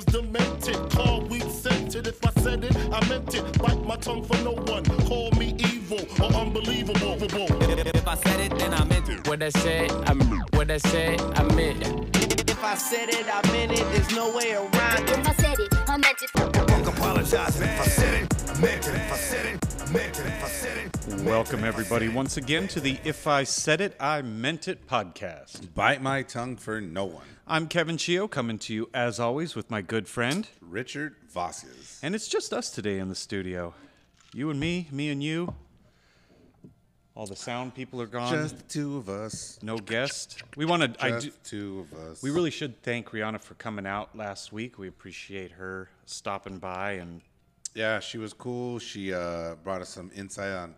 sounds demented. Call weed scented. If I said it, I meant it. Bite my tongue for no one. Call me evil or unbelievable. If I said it, then I meant it. What I said, I meant. What I said, I meant it. If I said it, I meant it. There's no way around it. If I said it, I meant it. I'm apologizing. If I said it, I meant it. If I said it, I meant it. If I said it. Welcome, everybody, once again to the If I Said It, I Meant It podcast. Bite my tongue for no one. I'm Kevin Chio, coming to you, as always, with my good friend, Richard Vasquez. And it's just us today in the studio. You and me, me and you. All the sound people are gone. Just the two of us. No guest. We want to... Just two of us. We really should thank Rihanna for coming out last week. We appreciate her stopping by. And yeah, she was cool. She brought us some insight on...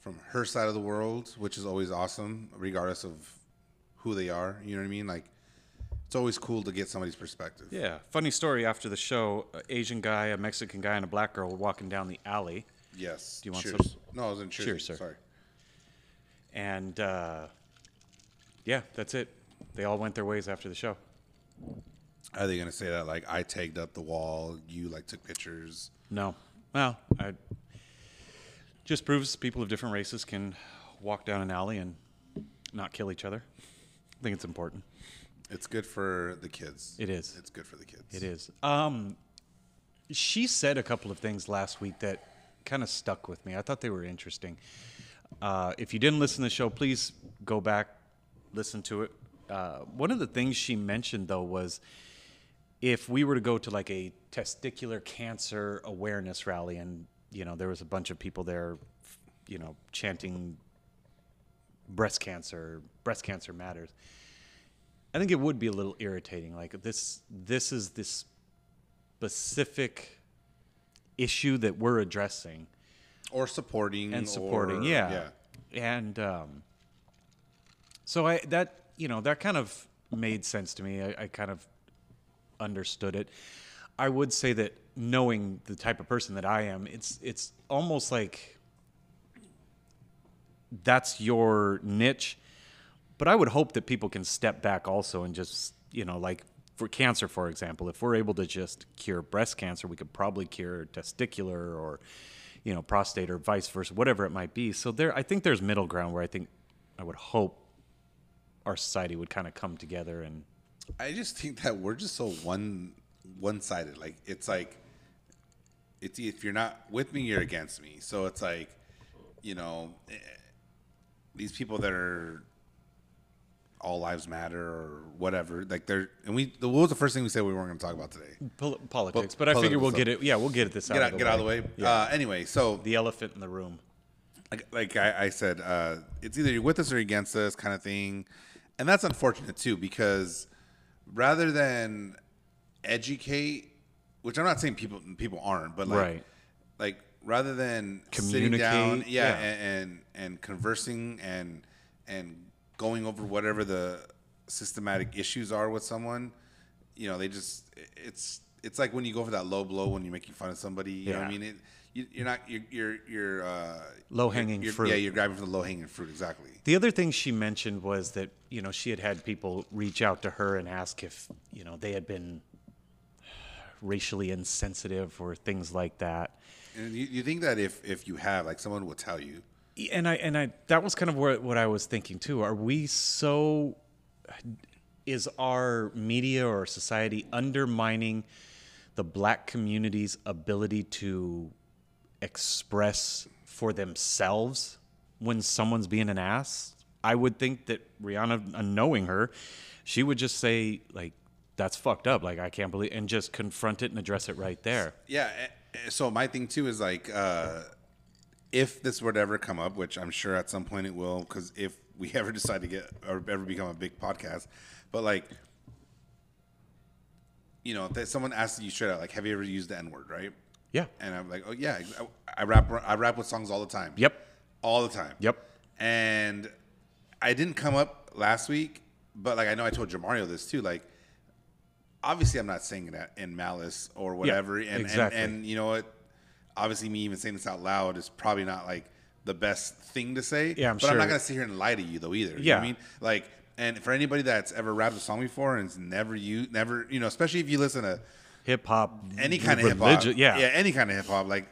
from her side of the world, which is always awesome, regardless of who they are. You know what I mean? Like, it's always cool to get somebody's perspective. Yeah. Funny story after the show, an Asian guy, a Mexican guy, and a black girl were walking down the alley. Yes. Do you want some? No, I was in Jersey. Cheers, sir. Sorry. And, yeah, that's it. They all went their ways after the show. Are they going to say that, like, I tagged up the wall, you, like, took pictures? No. Well, I... just proves people of different races can walk down an alley and not kill each other. I think it's important. It's good for the kids. It is. It's good for the kids. It is. She said a couple of things last week that kind of stuck with me. I thought they were interesting. If you didn't listen to the show, please go back, listen to it. One of the things she mentioned, though, was if we were to go to like a testicular cancer awareness rally and you know, there was a bunch of people there, you know, chanting breast cancer matters. I think it would be a little irritating. Like, this is this specific issue that we're addressing. Or supporting. And supporting, or, yeah. And so that kind of made sense to me. I kind of understood it. I would say that knowing the type of person that I am, it's almost like that's your niche. But I would hope that people can step back also and just, you know, like for cancer, for example, if we're able to just cure breast cancer, we could probably cure testicular or, you know, prostate or vice versa, whatever it might be. So there, I think there's middle ground where I think I would hope our society would kind of come together. And I just think that we're just so one-sided. Like, it's like, it's if you're not with me, you're against me. So it's like, you know, these people that are all lives matter or whatever, like they're, and what was the first thing we said we weren't going to talk about today? Politics. But I figure we'll get it. Yeah, we'll get it this out. Get out of the way. Yeah. Anyway, so the elephant in the room. Like I said, it's either you're with us or you're against us, kind of thing, and that's unfortunate too, because rather than educate, which I'm not saying people aren't, but like, right. Like rather than communicate, sitting down, and conversing and going over whatever the systematic issues are with someone, you know, they just it's like when you go for that low blow when you're making fun of somebody, you know what I mean? You're low-hanging fruit. Yeah, you're grabbing for the low-hanging fruit, exactly. The other thing she mentioned was that, you know, she had people reach out to her and ask if, you know, they had been racially insensitive or things like that. And you think that if you have, like, someone will tell you. And I that was kind of what I was thinking too. Are we so, is our media or society undermining the black community's ability to express for themselves when someone's being an ass? I would think that Rihanna, knowing her, she would just say, like, that's fucked up. Like, I can't believe, and just confront it and address it right there. Yeah. So my thing too is like, if this were to ever come up, which I'm sure at some point it will, because if we ever decide to get or ever become a big podcast, but like, you know, if someone asks you straight out, like, have you ever used the N-word, right? Yeah. And I'm like, oh yeah, I rap with songs all the time. Yep. All the time. Yep. And I didn't come up last week, but like I know I told Jamario this too, like. Obviously, I'm not saying that in malice or whatever. Yeah, and, exactly. And you know what? Obviously, me even saying this out loud is probably not, like, the best thing to say. Yeah, I'm sure. But I'm not going to sit here and lie to you, though, either. Yeah. You know what I mean? Like, And for anybody that's ever rapped a song before and it's never you know, especially if you listen to hip hop, any kind of hip hop, any kind of hip hop, like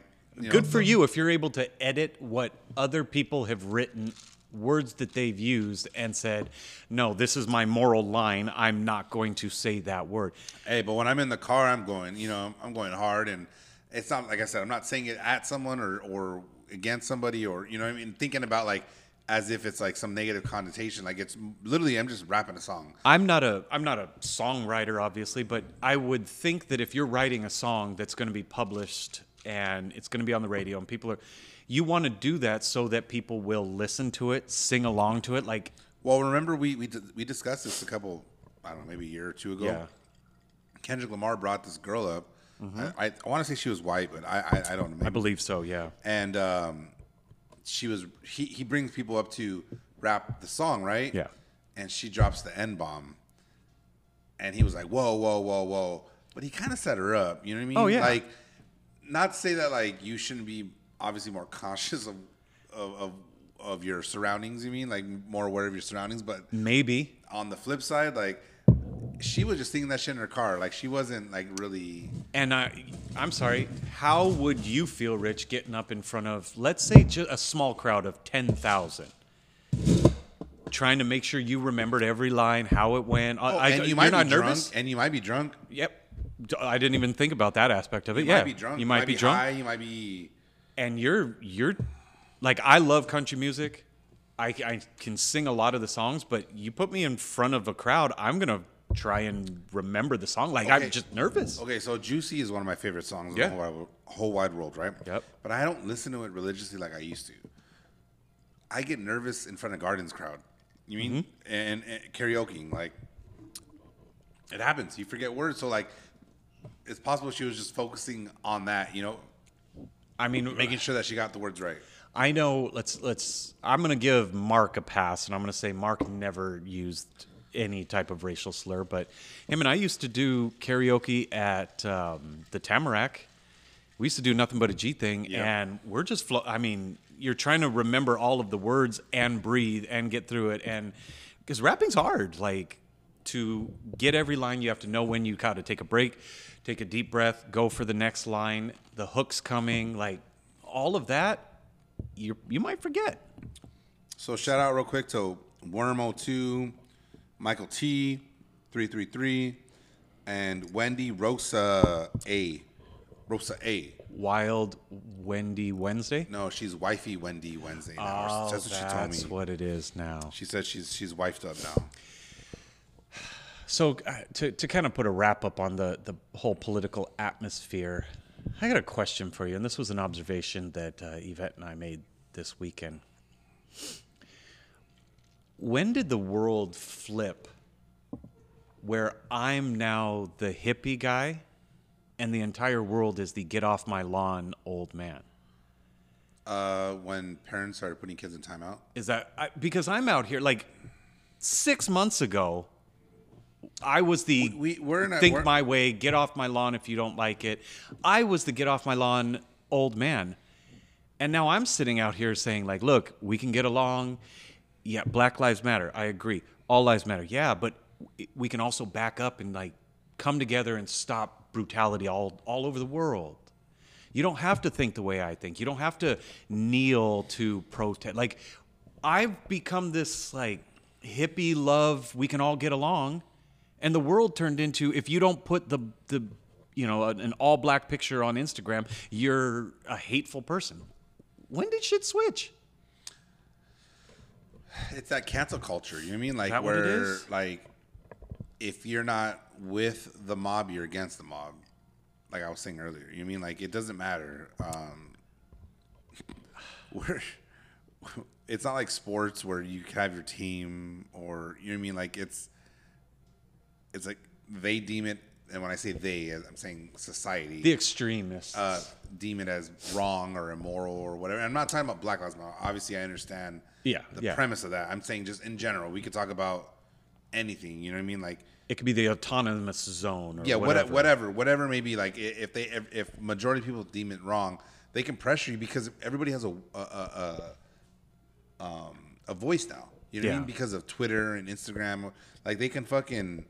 good for you if you're able to edit what other people have written, words that they've used and said, no, this is my moral line. I'm not going to say that word. Hey, but when I'm in the car, I'm going, you know, I'm going hard, and it's not like I said, I'm not saying it at someone or against somebody, or, you know what I mean, thinking about like as if it's like some negative connotation. Like it's literally, I'm just rapping a song. I'm not a songwriter, obviously, but I would think that if you're writing a song that's going to be published and it's going to be on the radio and people are, you want to do that so that people will listen to it, sing along to it. Like, well, remember we discussed this a couple, I don't know, maybe a year or two ago. Yeah. Kendrick Lamar brought this girl up. Mm-hmm. I want to say she was white, but I don't remember. I believe so, yeah. And she was he brings people up to rap the song, right? Yeah. And she drops the N-bomb. And he was like, whoa, whoa, whoa, whoa. But he kind of set her up, you know what I mean? Oh, yeah. Like, not to say that, like, you shouldn't be obviously more conscious of your surroundings, you mean? Like, more aware of your surroundings. But maybe on the flip side, like, she was just thinking that shit in her car. Like, she wasn't, like, really... And I'm sorry. How would you feel, Rich, getting up in front of, let's say, just a small crowd of 10,000, trying to make sure you remembered every line, how it went? You're not nervous? And you might be drunk. Yep. I didn't even think about that aspect of it. You might be drunk. You might be drunk. High, you might be... And you're... Like, I love country music. I can sing a lot of the songs, but you put me in front of a crowd, I'm going to... try and remember the song. Like, okay. I'm just nervous. Okay, so Juicy is one of my favorite songs in the whole wide world, right? Yep. But I don't listen to it religiously like I used to. I get nervous in front of Gardens crowd. You mean? Mm-hmm. And karaoke. Like, it happens. You forget words. So, like, it's possible she was just focusing on that, you know? I mean, making sure that she got the words right. I know. I'm going to give Mark a pass, and I'm going to say Mark never used any type of racial slur, but him and I used to do karaoke at the Tamarack. We used to do Nothing But a G Thing, and we're just you're trying to remember all of the words and breathe and get through it, and because rapping's hard. Like, to get every line, you have to know when you gotta take a break, take a deep breath, go for the next line, the hook's coming, like all of that, you might forget. So shout out real quick to Worm02, Michael T 333, and Wendy Rosa A. Wild Wendy Wednesday? No, she's Wifey Wendy Wednesday now. Oh, that's what she told me. That's what it is now. She said she's wifed up now. So to kind of put a wrap up on the whole political atmosphere, I got a question for you, and this was an observation that Yvette and I made this weekend. When did the world flip where I'm now the hippie guy and the entire world is the get off my lawn old man? When parents started putting kids in timeout. Is that because I'm out here like 6 months ago, I was the think my way, get off my lawn if you don't like it. I was the get off my lawn old man. And now I'm sitting out here saying like, look, we can get along. Yeah, Black Lives Matter. I agree. All lives matter. Yeah, but we can also back up and like come together and stop brutality all over the world. You don't have to think the way I think. You don't have to kneel to protest. Like, I've become this like hippie love. We can all get along, and the world turned into if you don't put the you know an all black picture on Instagram, you're a hateful person. When did shit switch? It's that cancel culture, you know what I mean? Like, where, like, if you're not with the mob, you're against the mob. Like I was saying earlier, you know what I mean? Like, it doesn't matter. It's not like sports where you can have your team or, you know what I mean? Like, it's like they deem it, and when I say they, I'm saying society. The extremists. Deem it as wrong or immoral or whatever. I'm not talking about Black Lives Matter. Obviously, I understand the premise of that. I'm saying just in general, we could talk about anything. You know what I mean? Like, it could be the autonomous zone or whatever. Whatever may be. Like, if majority of people deem it wrong, they can pressure you because everybody has a voice now. You know what I mean? Because of Twitter and Instagram. Like, they can fucking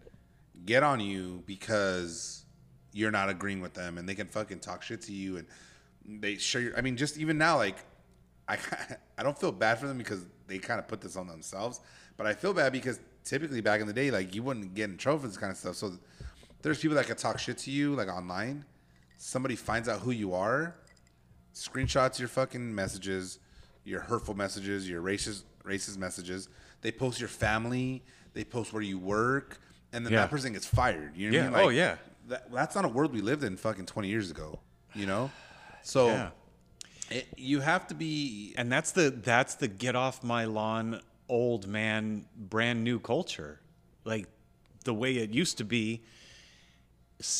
get on you because you're not agreeing with them, and they can fucking talk shit to you, and they show your, I mean, just even now, like, I don't feel bad for them because they kind of put this on themselves, but I feel bad because typically back in the day, like, you wouldn't get in trouble for this kind of stuff. So there's people that could talk shit to you, like, online. Somebody finds out who you are, screenshots your fucking messages, your hurtful messages, your racist messages. They post your family. They post where you work. And then that person gets fired. You know what I mean? Like, that's not a world we lived in fucking 20 years ago, you know? So you have to be... And that's the get off my lawn, old man, brand new culture. Like, the way it used to be,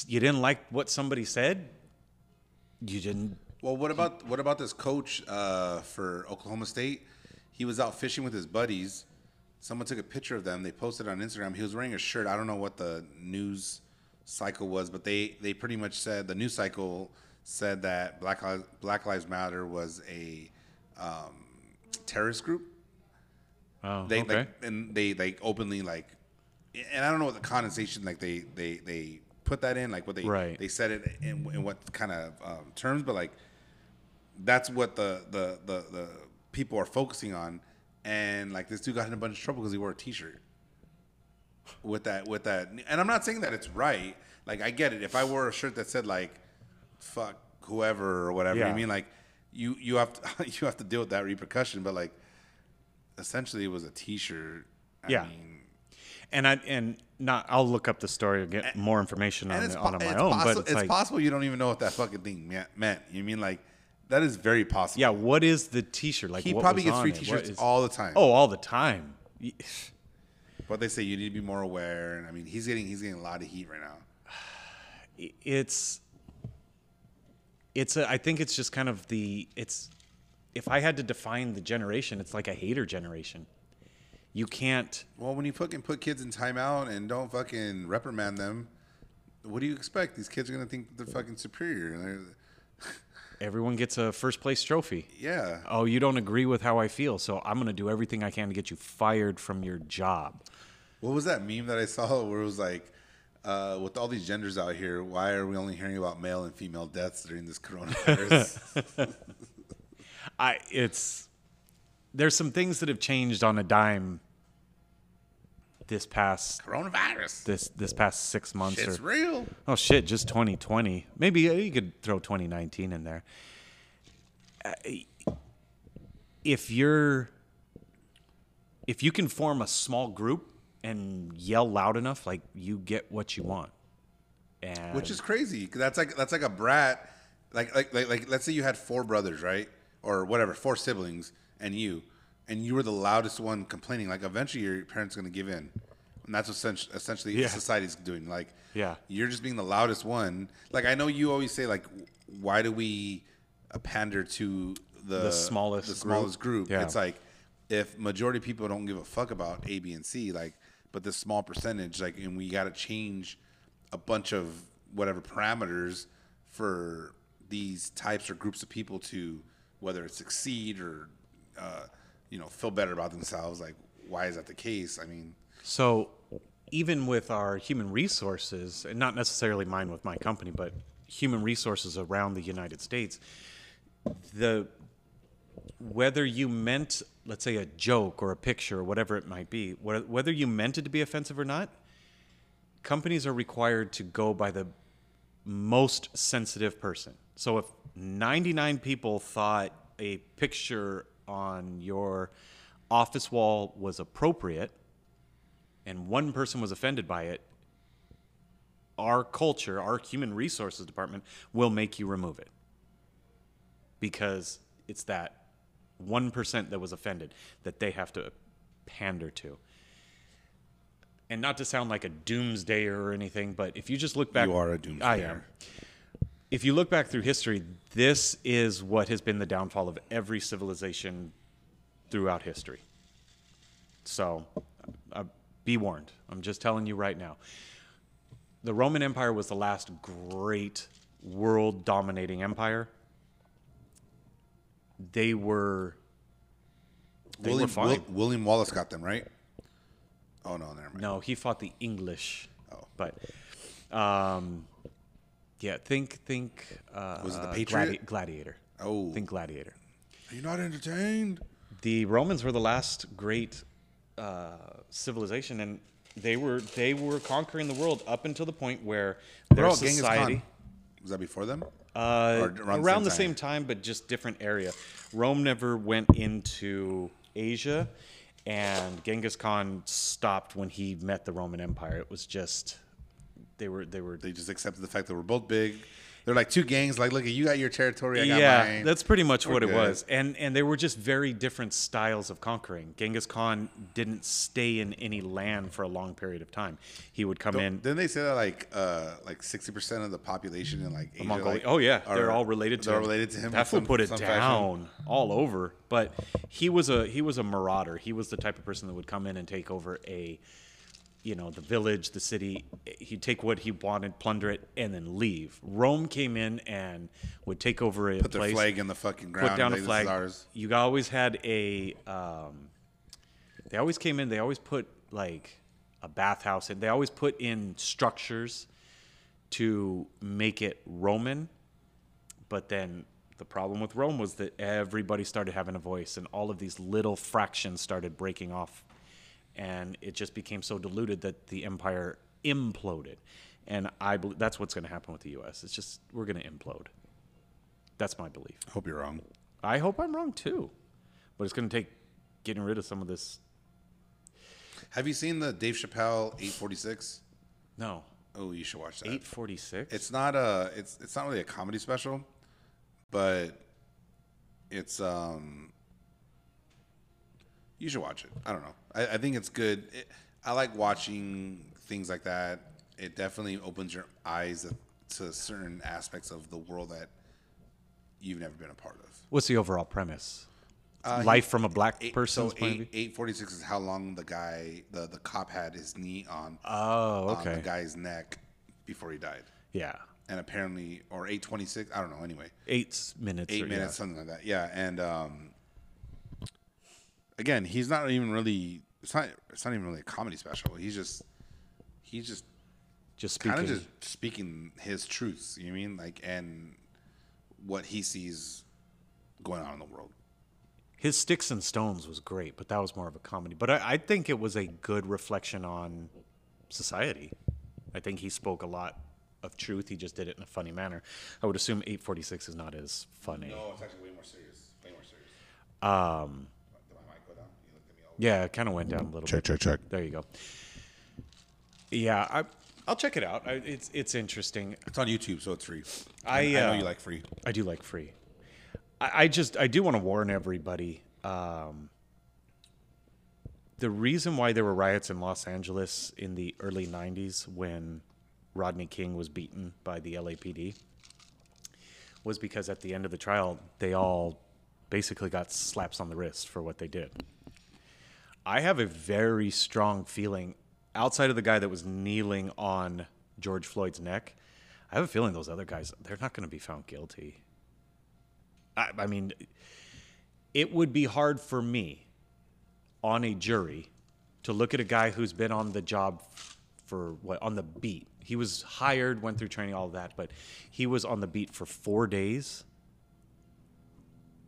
you didn't like what somebody said, you didn't... Well, what about this coach for Oklahoma State? He was out fishing with his buddies. Someone took a picture of them. They posted it on Instagram. He was wearing a shirt. I don't know what the news cycle was, but they pretty much said, the news cycle said that Black Lives Matter was a terrorist group. Oh, okay. They openly, like, and I don't know what the condensation, like, they put that in, like, what they said it in what kind of terms, but, like, that's what the people are focusing on. And, like, this dude got in a bunch of trouble because he wore a T-shirt with that. And I'm not saying that it's right. Like, I get it. If I wore a shirt that said, like, fuck whoever or whatever, you mean, like, you have to you have to deal with that repercussion. But, like, essentially, it was a T-shirt. I mean, I'll look up the story and get more information on my own. But it's like, possible you don't even know what that fucking thing meant. You mean, like. That is very possible. Yeah, what is the T-shirt? Like, he probably gets free T-shirts all the time. Oh, all the time. But they say you need to be more aware, and I mean, he's getting a lot of heat right now. I think it's just kind of if I had to define the generation, it's like a hater generation. You can't. Well, when you fucking put kids in timeout and don't fucking reprimand them, what do you expect? These kids are gonna think they're fucking superior. Everyone gets a first place trophy. Yeah. Oh, you don't agree with how I feel, so I'm going to do everything I can to get you fired from your job. What was that meme that I saw where it was like, with all these genders out here, why are we only hearing about male and female deaths during this coronavirus? There's some things that have changed on a dime this past coronavirus, this past 6 months. It's real. Oh shit, just 2020. Maybe you could throw 2019 in there. If you can form a small group and yell loud enough, like, you get what you want. And which is crazy. That's like a brat. Like let's say you had four brothers, right? Or whatever, four siblings and you were the loudest one complaining. Like, eventually your parents are going to give in. And that's essentially what society's doing. Like, you're just being the loudest one. Like, I know you always say, like, why do we pander to the smallest group? Yeah. It's like, if majority of people don't give a fuck about A, B, and C, like, but this small percentage, like, and we got to change a bunch of whatever parameters for these types or groups of people to, whether it succeed or... feel better about themselves. Like, why is that the case? I mean, so even with our human resources, and not necessarily mine with my company, but human resources around the United States, whether you meant, let's say, a joke or a picture or whatever it might be, whether you meant it to be offensive or not, companies are required to go by the most sensitive person. So if 99 people thought a picture on your office wall was appropriate and one person was offended by it, our culture, our human resources department will make you remove it, because it's that 1% that was offended that they have to pander to. And not to sound like a doomsdayer or anything, but if you just look back... You are a doomsdayer. I am. If you look back through history, this is what has been the downfall of every civilization throughout history. So, be warned. I'm just telling you right now. The Roman Empire was the last great world-dominating empire. They were William, were fine. William Wallace got them, right? Oh, no, never mind. No, he fought the English. Oh. But, yeah, think was it the Patriot? Gladiator. Oh. Think Gladiator. Are you not entertained? The Romans were the last great civilization, and they were conquering the world up until the point where their society. Was that before them? Around the same time, but just different area. Rome never went into Asia, and Genghis Khan stopped when he met the Roman Empire. It was just they just accepted the fact that we're both big. They're like two gangs. Like, look, you got your territory, I got mine. Yeah, that's pretty much what it was. And they were just very different styles of conquering. Genghis Khan didn't stay in any land for a long period of time. He would come in. Didn't they say that like 60% of the population in like Asia, Mongolia? Oh yeah, they're all related to him. They're related to him. That would put it down all over. But he was a marauder. He was the type of person that would come in and take over the village, the city. He'd take what he wanted, plunder it, and then leave. Rome came in and would take over a place. Put their flag in the fucking ground. Put down a flag. This is ours. You always had a... they always came in. They always put, like, a bathhouse in. They always put in structures to make it Roman. But then the problem with Rome was that everybody started having a voice, and all of these little fractions started breaking off. And it just became so diluted that the empire imploded. And I believe that's what's going to happen with the U.S. It's just we're going to implode. That's my belief. I hope you're wrong. I hope I'm wrong, too. But it's going to take getting rid of some of this. Have you seen the Dave Chappelle 846? No. Oh, you should watch that. 846? It's not really a comedy special, but it's you should watch it. I don't know. I think it's good. I like watching things like that. It definitely opens your eyes to certain aspects of the world that you've never been a part of. What's the overall premise? Life from a black person's point of view? 846 is how long the guy, the cop had his knee on the guy's neck before he died. Yeah. And apparently, or 826, I don't know, anyway. 8 minutes. 8 minutes, something like that. Yeah, and... Again, he's not even really. It's not even really a comedy special. He's just kind of just speaking his truths. You know what I mean? Like, and what he sees going on in the world. His Sticks and Stones was great, but that was more of a comedy. But I think it was a good reflection on society. I think he spoke a lot of truth. He just did it in a funny manner. I would assume 846 is not as funny. No, it's actually way more serious. Way more serious. Yeah, it kind of went down a little bit. Check. There you go. Yeah, I'll check it out. It's interesting. It's on YouTube, so it's free. I know you like free. I do like free. I do want to warn everybody. The reason why there were riots in Los Angeles in the early 90s when Rodney King was beaten by the LAPD was because at the end of the trial, they all basically got slaps on the wrist for what they did. I have a very strong feeling, outside of the guy that was kneeling on George Floyd's neck, I have a feeling those other guys, they're not going to be found guilty. I mean, it would be hard for me on a jury to look at a guy who's been on the job on the beat. He was hired, went through training, all that, but he was on the beat for 4 days.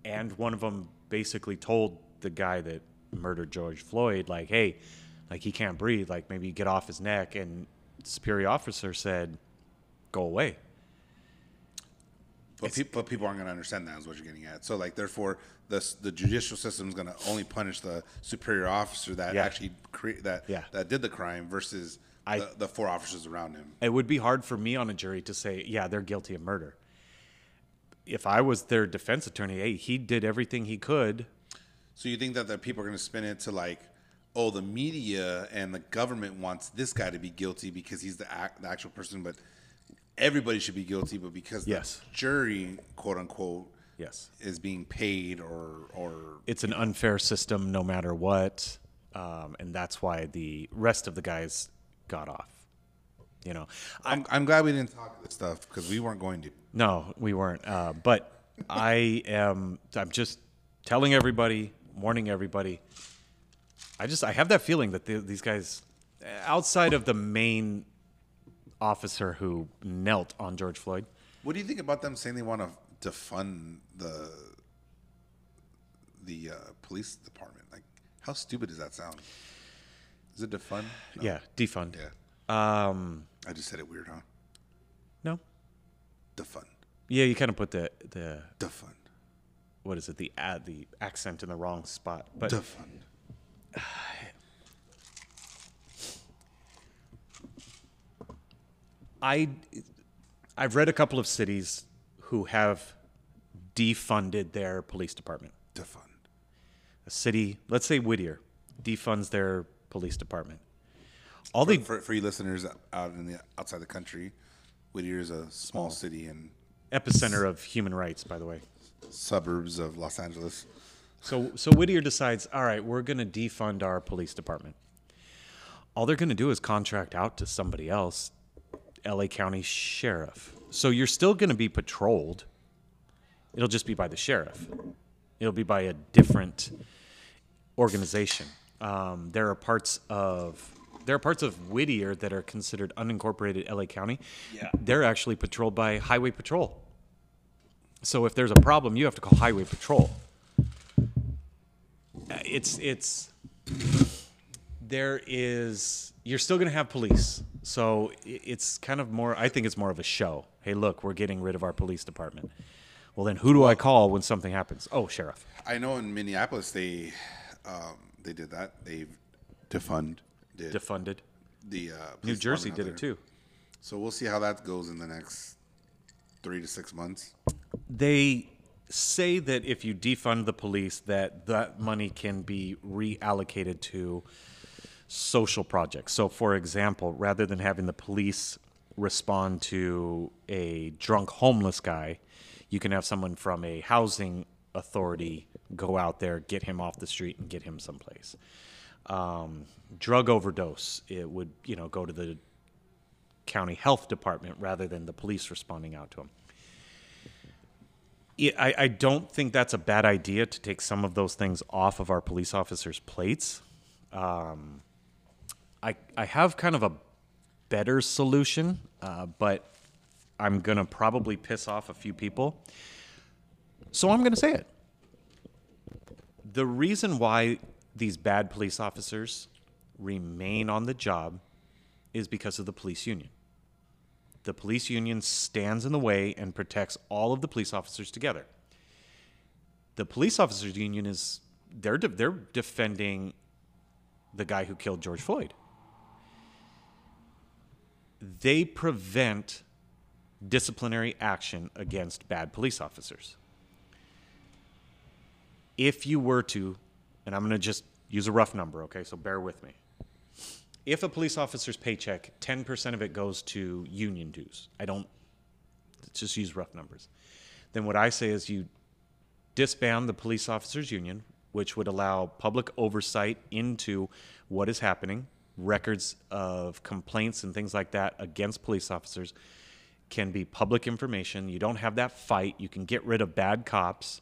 And one of them basically told the guy that murdered George Floyd, like, hey, like, he can't breathe, like, maybe get off his neck. And superior officer said, go away. But people aren't going to understand that is what you're getting at. So, like, therefore, the judicial system is going to only punish the superior officer that actually that did the crime versus the four officers around him. It would be hard for me on a jury to say, yeah, they're guilty of murder. If I was their defense attorney, hey, he did everything he could. So you think that the people are going to spin it to like, oh, the media and the government wants this guy to be guilty because he's the actual person, but everybody should be guilty. But because the jury, quote unquote, is being paid or it's an unfair system no matter what, and that's why the rest of the guys got off. You know, I'm glad we didn't talk this stuff because we weren't going to. No, we weren't. But I'm just telling everybody. warning everybody. I have that feeling that these guys, outside of the main officer who knelt on George Floyd. What do you think about them saying they want to defund the police department? Like, how stupid does that sound? Is it defund? No. Yeah, defund. Yeah. I just said it weird, huh? No. Defund. Yeah, you kind of put the defund. What is it? The accent in the wrong spot. But defund. I've read a couple of cities who have defunded their police department. Defund. A city, let's say Whittier, defunds their police department. For you listeners out in outside the country, Whittier is a small city and epicenter of human rights, by the way. Suburbs of Los Angeles. So Whittier decides, all right, we're going to defund our police department. All they're going to do is contract out to somebody else, LA County Sheriff. So you're still going to be patrolled. It'll just be by the sheriff. It'll be by a different organization. There are parts of Whittier that are considered unincorporated LA County. Yeah. They're actually patrolled by Highway Patrol. So if there's a problem, you have to call Highway Patrol. You're still going to have police. So it's kind of more, I think it's more of a show. Hey, look, we're getting rid of our police department. Well, then who do I call when something happens? Oh, sheriff. I know in Minneapolis, they did that. They defunded. New Jersey did it too. So we'll see how that goes in the next 3 to 6 months. They say that if you defund the police, that money can be reallocated to social projects. So, for example, rather than having the police respond to a drunk homeless guy, you can have someone from a housing authority go out there, get him off the street, and get him someplace. Drug overdose, it would go to the county health department rather than the police responding out to him. I don't think that's a bad idea to take some of those things off of our police officers' plates. I have kind of a better solution, but I'm going to probably piss off a few people. So I'm going to say it. The reason why these bad police officers remain on the job is because of the police union. The police union stands in the way and protects all of the police officers together. The police officers union is, they're defending the guy who killed George Floyd. They prevent disciplinary action against bad police officers. If you were to, and I'm going to just use a rough number, okay, so bear with me. If a police officer's paycheck, 10% of it goes to union dues. Let's just use rough numbers. Then what I say is you disband the police officers union, which would allow public oversight into what is happening. Records of complaints and things like that against police officers can be public information. You don't have that fight. You can get rid of bad cops.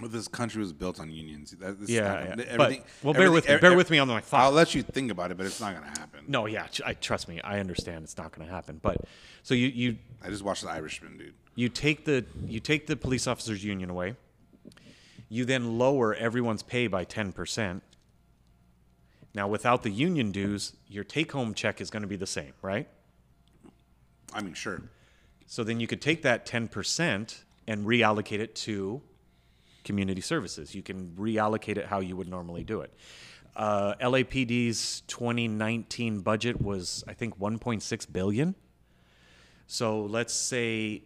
Well, this country was built on unions. Bear with me on my thought. I'll let you think about it, but it's not going to happen. No, yeah, trust me. I understand it's not going to happen. But so you. I just watched The Irishman, dude. You take the police officers union away. You then lower everyone's pay by 10%. Now, without the union dues, your take-home check is going to be the same, right? I mean, sure. So then you could take that 10% and reallocate it to community services. You can reallocate it how you would normally do it. LAPD's 2019 budget was, I think, $1.6 billion. So let's say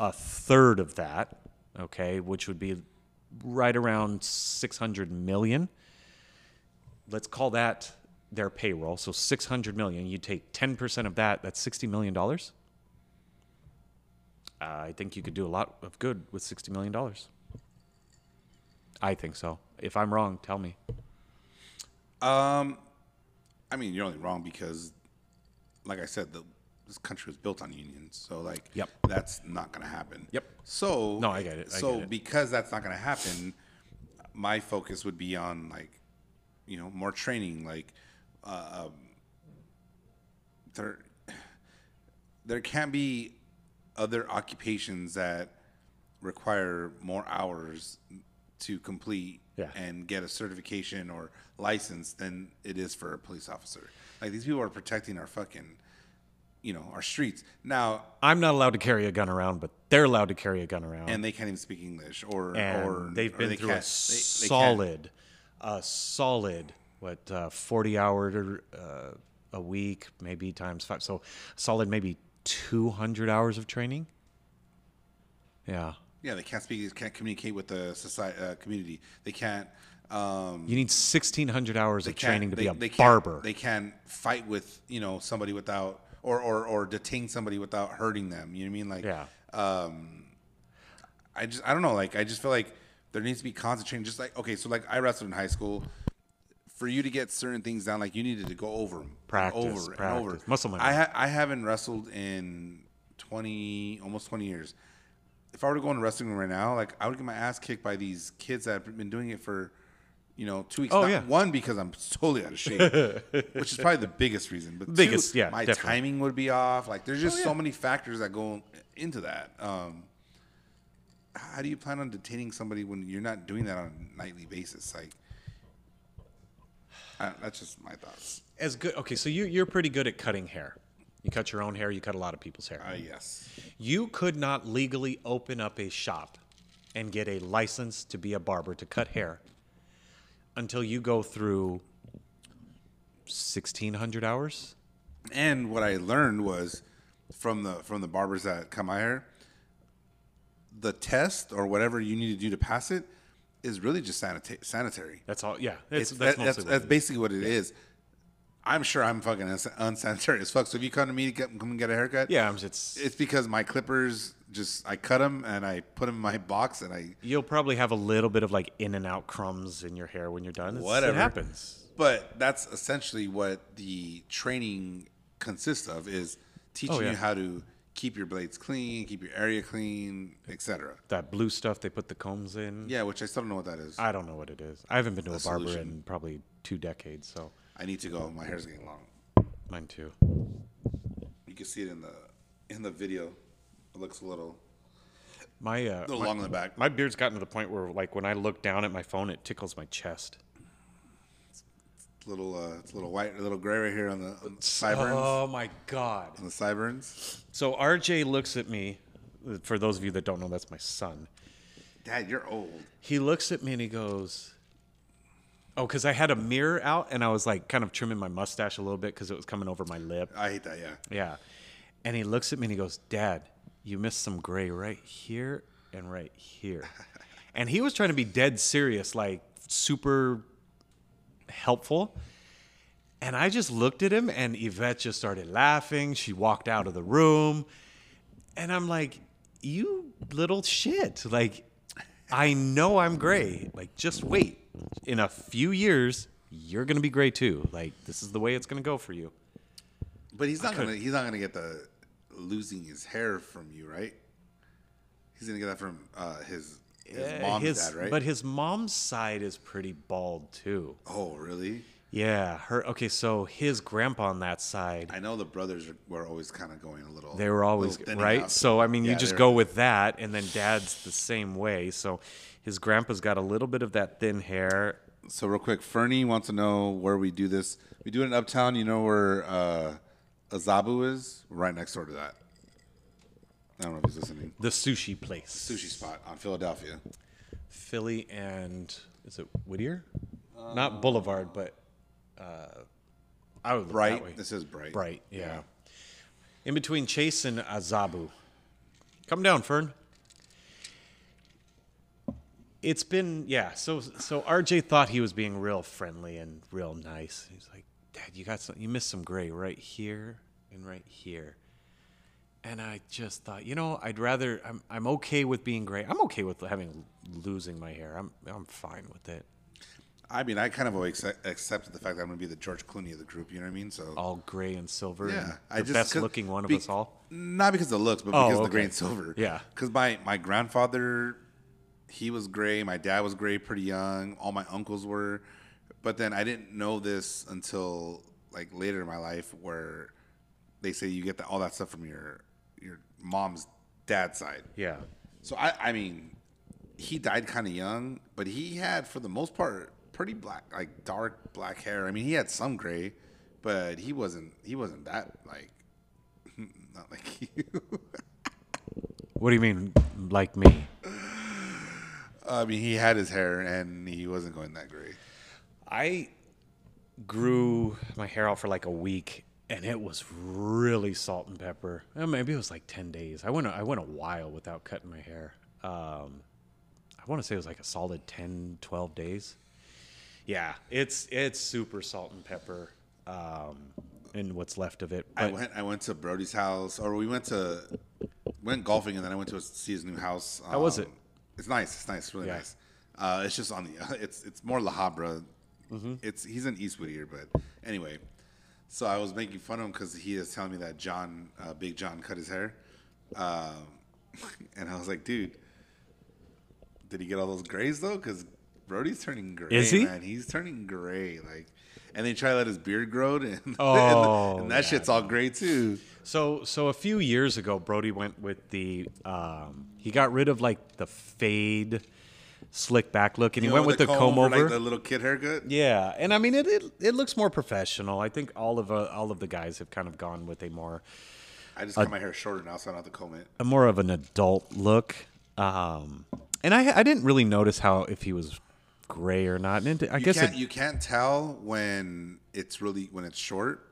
a third of that, okay, which would be right around $600 million. Let's call that their payroll. So $600 million. You take 10% of that, that's $60 million. I think you could do a lot of good with $60 million. I think so. If I'm wrong, tell me. I mean, you're only wrong because, like I said, this country was built on unions. So, like, yep. That's not going to happen. Yep. So, no, I get it. Because that's not going to happen, my focus would be on, like, you know, more training, like, there can be other occupations that require more hours to complete and get a certification or license than it is for a police officer. Like, these people are protecting our fucking, you know, our streets. Now, I'm not allowed to carry a gun around, but they're allowed to carry a gun around. And they can't even speak English, or they've been through a solid, what, 40 hours a week, maybe times 5. So solid, maybe 200 hours of training. Yeah. Yeah, they can't speak. They can't communicate with the society, community. They can't. You need 1,600 hours of training to be a barber. They can't fight with, you know, somebody without, or detain somebody without hurting them. You know what I mean? Like, I don't know. Like, I just feel like there needs to be concentrating. Just like, okay, so like I wrestled in high school. For you to get certain things down, like, you needed to go over them, practice. Muscle memory. I haven't wrestled in almost 20 years. If I were to go in a wrestling room right now, like, I would get my ass kicked by these kids that have been doing it for, you know, 2 weeks. Oh, yeah. One, because I'm totally out of shape, which is probably the biggest reason. But two, yeah, my timing would be off. Like, there's just so many factors that go into that. How do you plan on detaining somebody when you're not doing that on a nightly basis? Like, that's just my thoughts. As good, okay. So you're pretty good at cutting hair. You cut your own hair. You cut a lot of people's hair. Yes. You could not legally open up a shop and get a license to be a barber to cut hair until you go through 1,600 hours. And what I learned was from the barbers that cut my hair, the test or whatever you need to do to pass it is really just sanitary. That's all. Yeah, that's basically what it is. I'm sure I'm fucking unsanitary as fuck. So if you come to me to come and get a haircut, yeah, it's because my clippers, just I cut them and I put them in my box and I. You'll probably have a little bit of like in and out crumbs in your hair when you're done. Whatever, it happens. But that's essentially what the training consists of: is teaching you how to keep your blades clean, keep your area clean, etc. That blue stuff they put the combs in. Yeah, which I still don't know what that is. I don't know what it is. I haven't been to a barber in probably 2 decades, so. I need to go. My hair's getting long. Mine too. You can see it in the video. It looks a little long in the back. My beard's gotten to the point where, like, when I look down at my phone, it tickles my chest. It's a little white, a little gray right here on the sideburns. Oh my god! On the sideburns. So RJ looks at me. For those of you that don't know, that's my son. Dad, you're old. He looks at me and he goes, "Oh," because I had a mirror out and I was like kind of trimming my mustache a little bit because it was coming over my lip. I hate that. Yeah. Yeah. And he looks at me and he goes, "Dad, you missed some gray right here and right here." And he was trying to be dead serious, like super helpful, and I just looked at him, and Yvette just started laughing. She walked out of the room, and I'm like, "You little shit! Like, I know I'm gray. Like, just wait. In a few years, you're gonna be gray too. Like, this is the way it's gonna go for you." But he's not gonna get the losing his hair from you, right? He's gonna get that from his mom's dad, right? But his mom's side is pretty bald too. Oh, really? Yeah. Okay, so his grandpa on that side. I know the brothers were always kind of going a little. They were always right. Out. So I mean, you just go with that, and then dad's the same way. So his grandpa's got a little bit of that thin hair. So real quick, Fernie wants to know where we do this. We do it in Uptown. You know where Azabu is? We're right next door to that. I don't know if he's listening. The sushi place. The sushi spot on Philadelphia. Philly and, is it Whittier? Not Boulevard, but I would look Bright. That way. This is Bright. Bright, yeah. In between Chase and Azabu. Come down, Fern. It's been, so RJ thought he was being real friendly and real nice. He's like, "Dad, you missed some gray right here and right here." And I just thought, you know, I'm okay with being gray. I'm okay with losing my hair. I'm fine with it. I mean, I kind of always accepted the fact that I'm going to be the George Clooney of the group. You know what I mean? So all gray and silver. Yeah, the best looking one of us all. Not because of the looks, but because of the gray and silver. Yeah. Because my grandfather, he was gray. My dad was gray pretty young. All my uncles were. But then I didn't know this until like later in my life, where they say you get all that stuff from your mom's dad's side. Yeah. So I mean, he died kind of young, but he had, for the most part, pretty black, like dark black hair. I mean, he had some gray, but he wasn't that, like, not like you. What do you mean, like me? I mean, he had his hair and he wasn't going that gray. I grew my hair out for like a week, and it was really salt and pepper. Well, maybe it was like 10 days. I went a while without cutting my hair. I want to say it was like a solid 10, 12 days. Yeah, it's super salt and pepper, and what's left of it. But I went to Brody's house, or we went golfing, and then I went to see his new house. How was it? It's nice. It's nice. Really nice. It's just on the. It's more La Habra. Mm-hmm. He's in East Whittier, but anyway. So I was making fun of him because he is telling me that John, Big John, cut his hair, and I was like, dude, did he get all those grays though? Because Brody's turning gray. Is he? Man, he's turning gray. Like, and they try to let his beard grow, and that shit's all gray too. So a few years ago, Brody went with the he got rid of like the fade, slick back look, and he went with the comb over, like the little kid haircut. Yeah, and I mean it looks more professional. I think all of the guys have kind of gone with a more. I just cut my hair shorter now, so I don't have to comb it. A more of an adult look, and I didn't really notice if he was gray or not. And you can't tell when it's short,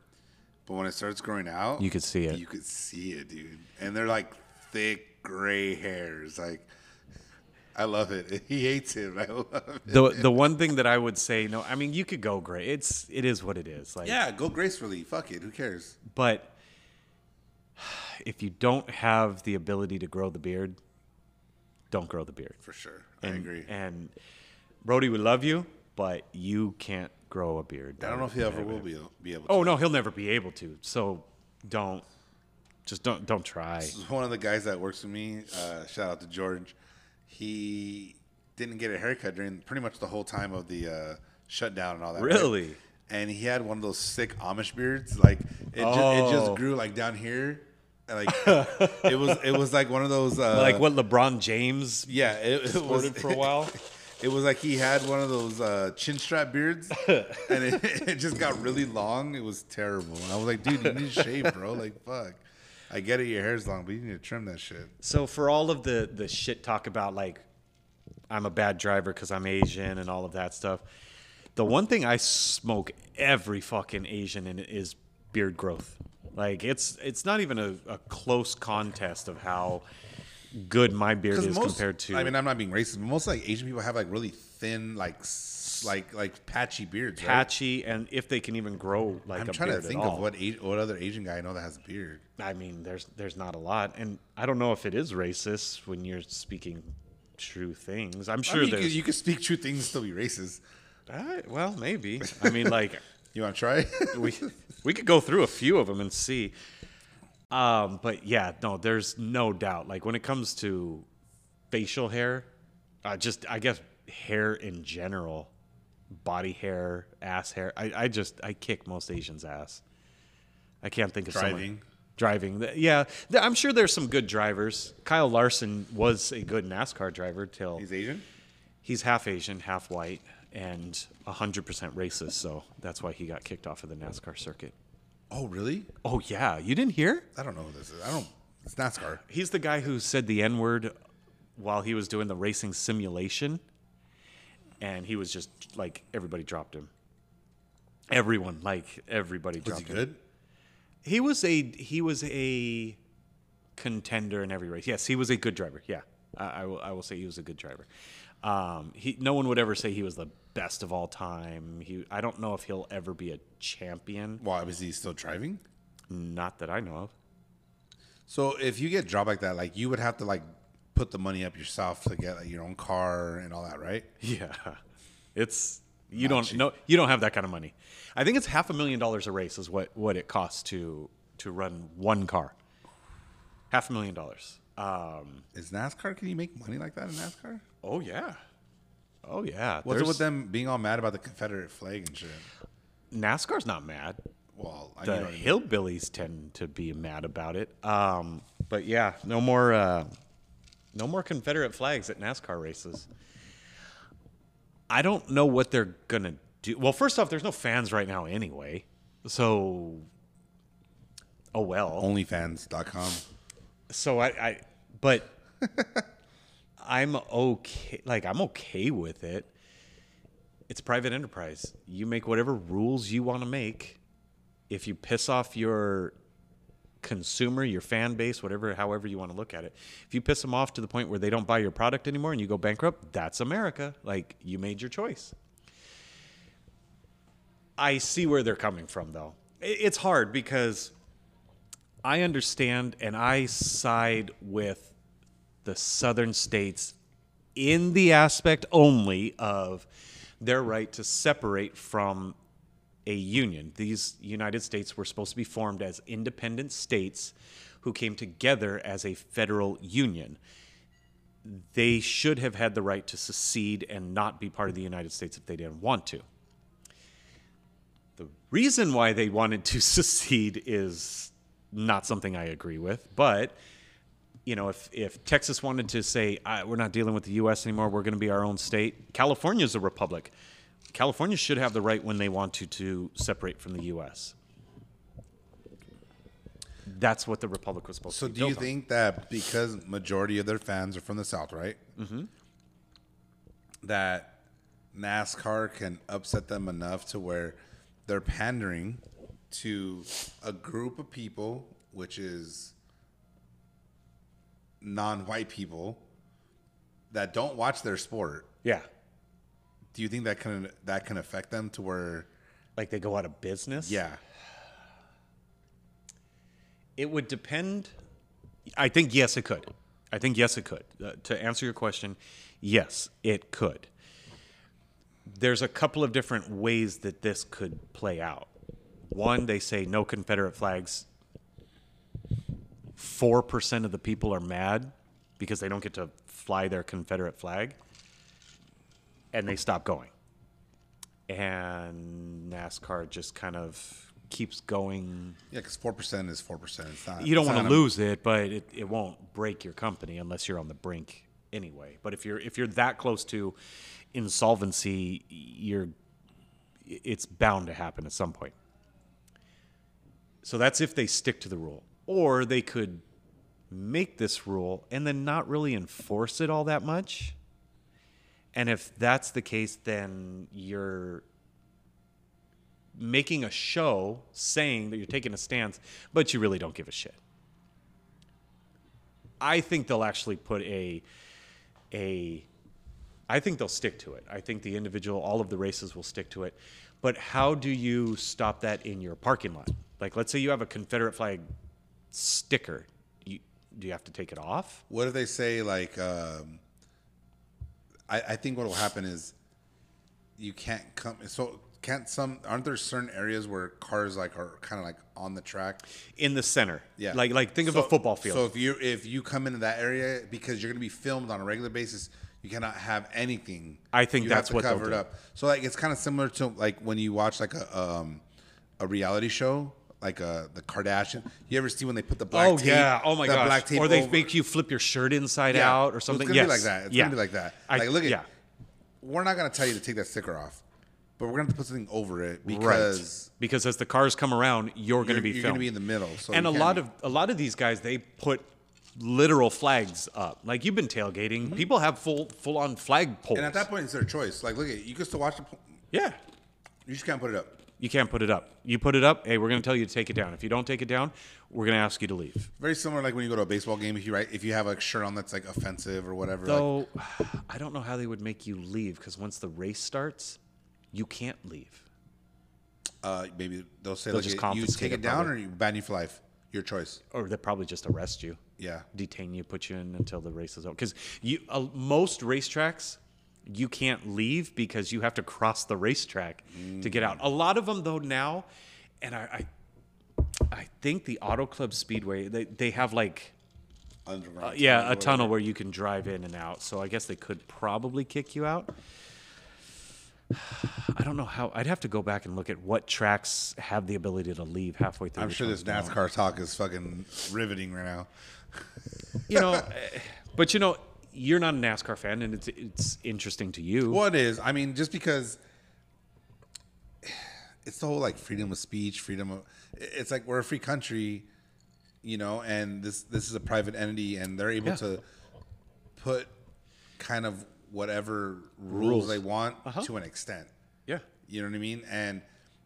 but when it starts growing out, you could see it. You could see it, dude. And they're like thick gray hairs. Like, I love it. He hates him. I love it. The one thing that I would say, no, I mean, you could go gray. It is what it is. Like, yeah, go gracefully. Fuck it. Who cares? But if you don't have the ability to grow the beard, don't grow the beard. For sure. I agree. And Brody, we love you, but you can't grow a beard. I don't know if he ever will be able to. Oh, no, he'll never be able to. So don't. Just don't try. This is one of the guys that works with me. Shout out to George. He didn't get a haircut during pretty much the whole time of the shutdown and all that. Really? Right? And he had one of those sick Amish beards. Like, it just grew like down here. Like, it was like one of those. Like what LeBron James. Yeah, it was for a while. It was like he had one of those chin strap beards, and it just got really long. It was terrible. And I was like, dude, you need to shave, bro. Like, fuck. I get it, your hair's long, but you need to trim that shit. So for all of the shit talk about, like, I'm a bad driver because I'm Asian and all of that stuff, the one thing I smoke every fucking Asian in is beard growth. Like, it's not even a close contest of how good my beard is compared to. I mean, I'm not being racist, but most, like, Asian people have, like, really thin, like patchy beards, right? Patchy, and if they can even grow like a beard at all. I'm trying to think of what other Asian guy I know that has a beard. I mean, there's not a lot, and I don't know if it is racist when you're speaking true things. I'm sure you can speak true things and still be racist. Well, maybe. I mean, like, you want to try? we could go through a few of them and see. But yeah, no, there's no doubt. Like, when it comes to facial hair, just I guess hair in general. Body hair, ass hair. I kick most Asians' ass. I can't think of driving. Yeah, I'm sure there's some good drivers. Kyle Larson was a good NASCAR driver till he's Asian. He's half Asian, half white, and 100% racist. So that's why he got kicked off of the NASCAR circuit. Oh really? Oh yeah. You didn't hear? I don't know who this is. It's NASCAR. He's the guy who said the N-word while he was doing the racing simulation. And he was just like, everybody dropped him. Everybody dropped him. Was he good? He was a contender in every race. Yes, he was a good driver. Yeah, I will say he was a good driver. No one would ever say he was the best of all time. I don't know if he'll ever be a champion. Why, was he still driving? Not that I know of. So if you get dropped like that, like, you would have to like put the money up yourself to get, like, your own car and all that, right? Yeah, you don't have that kind of money. I think it's $500,000 a race is what it costs to run one car. $500,000. Is NASCAR, can you make money like that in NASCAR? Oh, yeah. Oh, yeah. What's it with them being all mad about the Confederate flag and shit? NASCAR's not mad. Well, I mean, hillbillies tend to be mad about it. But yeah, no more Confederate flags at NASCAR races. I don't know what they're going to do. Well, first off, there's no fans right now anyway. So, oh well. Onlyfans.com. So but I'm okay. Like, I'm okay with it. It's private enterprise. You make whatever rules you want to make. If you piss off your consumer, your fan base, whatever, however you want to look at it, if you piss them off to the point where they don't buy your product anymore and you go bankrupt, that's America. Like, you made your choice. I see where they're coming from, though. It's hard because I understand and I side with the southern states in the aspect only of their right to separate from a union. These United States were supposed to be formed as independent states who came together as a federal union. They should have had the right to secede and not be part of the United States if they didn't want to. The reason why they wanted to secede is not something I agree with, but you know, if Texas wanted to say, we're not dealing with the U.S. anymore, we're going to be our own state, California's a republic. California should have the right when they want to separate from the U.S. That's what the republic was supposed to be. So do you think that because majority of their fans are from the South, right? Mm-hmm. That NASCAR can upset them enough to where they're pandering to a group of people, which is non-white people, that don't watch their sport. Yeah. Do you think that can affect them to where, like, they go out of business? Yeah. It would depend. I think yes, it could. To answer your question, yes, it could. There's a couple of different ways that this could play out. One, they say no Confederate flags. 4% of the people are mad because they don't get to fly their Confederate flag. And they stop going. And NASCAR just kind of keeps going. Yeah, because 4% is 4%. It's not, you don't want to lose it, but it won't break your company unless you're on the brink anyway. But if you're that close to insolvency, it's bound to happen at some point. So that's if they stick to the rule. Or they could make this rule and then not really enforce it all that much. And if that's the case, then you're making a show saying that you're taking a stance, but you really don't give a shit. I think they'll actually put I think they'll stick to it. I think the individual, all of the races will stick to it. But how do you stop that in your parking lot? Like, let's say you have a Confederate flag sticker. Do you have to take it off? What do they say, like... I think what will happen is you can't come. So aren't there certain areas where cars like are kind of like on the track in the center? Yeah, like think of a football field. So if you come into that area because you're going to be filmed on a regular basis, you cannot have anything. I think that's what they'll do. Up. So like it's kind of similar to like when you watch like a reality show. Like the Kardashian. You ever see when they put the black tape? Oh, yeah. Oh, my gosh. Or they make you flip your shirt inside out or something. It's going to be like that. It's going to be like that. Like, look at it. We're not going to tell you to take that sticker off, but we're going to have to put something over it because... Right. Because as the cars come around, you're going to be filmed. You're going to be in the middle. So and a lot of these guys, they put literal flags up. Like, you've been tailgating. Mm-hmm. People have full-on flag poles. And at that point, it's their choice. Like, look at it. You can still watch the... Yeah. You just can't put it up. You can't put it up. You put it up, hey, we're going to tell you to take it down. If you don't take it down, we're going to ask you to leave. Very similar like when you go to a baseball game, if you have a shirt on that's like offensive or whatever. Though, I don't know how they would make you leave because once the race starts, you can't leave. Maybe they'll say, like, you take it down or you ban you for life. Your choice. Or they'll probably just arrest you. Yeah. Detain you, put you in until the race is over. Because most racetracks... You can't leave because you have to cross the racetrack to get out. A lot of them, though, now, and I think the Auto Club Speedway, they have like underground. Yeah, a tunnel where you can drive in and out. So I guess they could probably kick you out. I don't know how. I'd have to go back and look at what tracks have the ability to leave halfway through. I'm sure this NASCAR talk is fucking riveting right now. You know, but you know, you're not a NASCAR fan, and it's interesting to you. Well, it is. I mean, just because it's the whole like freedom of speech, freedom of. It's like we're a free country, you know, and this is a private entity, and they're able to put kind of whatever rules they want to an extent. Yeah. You know what I mean? And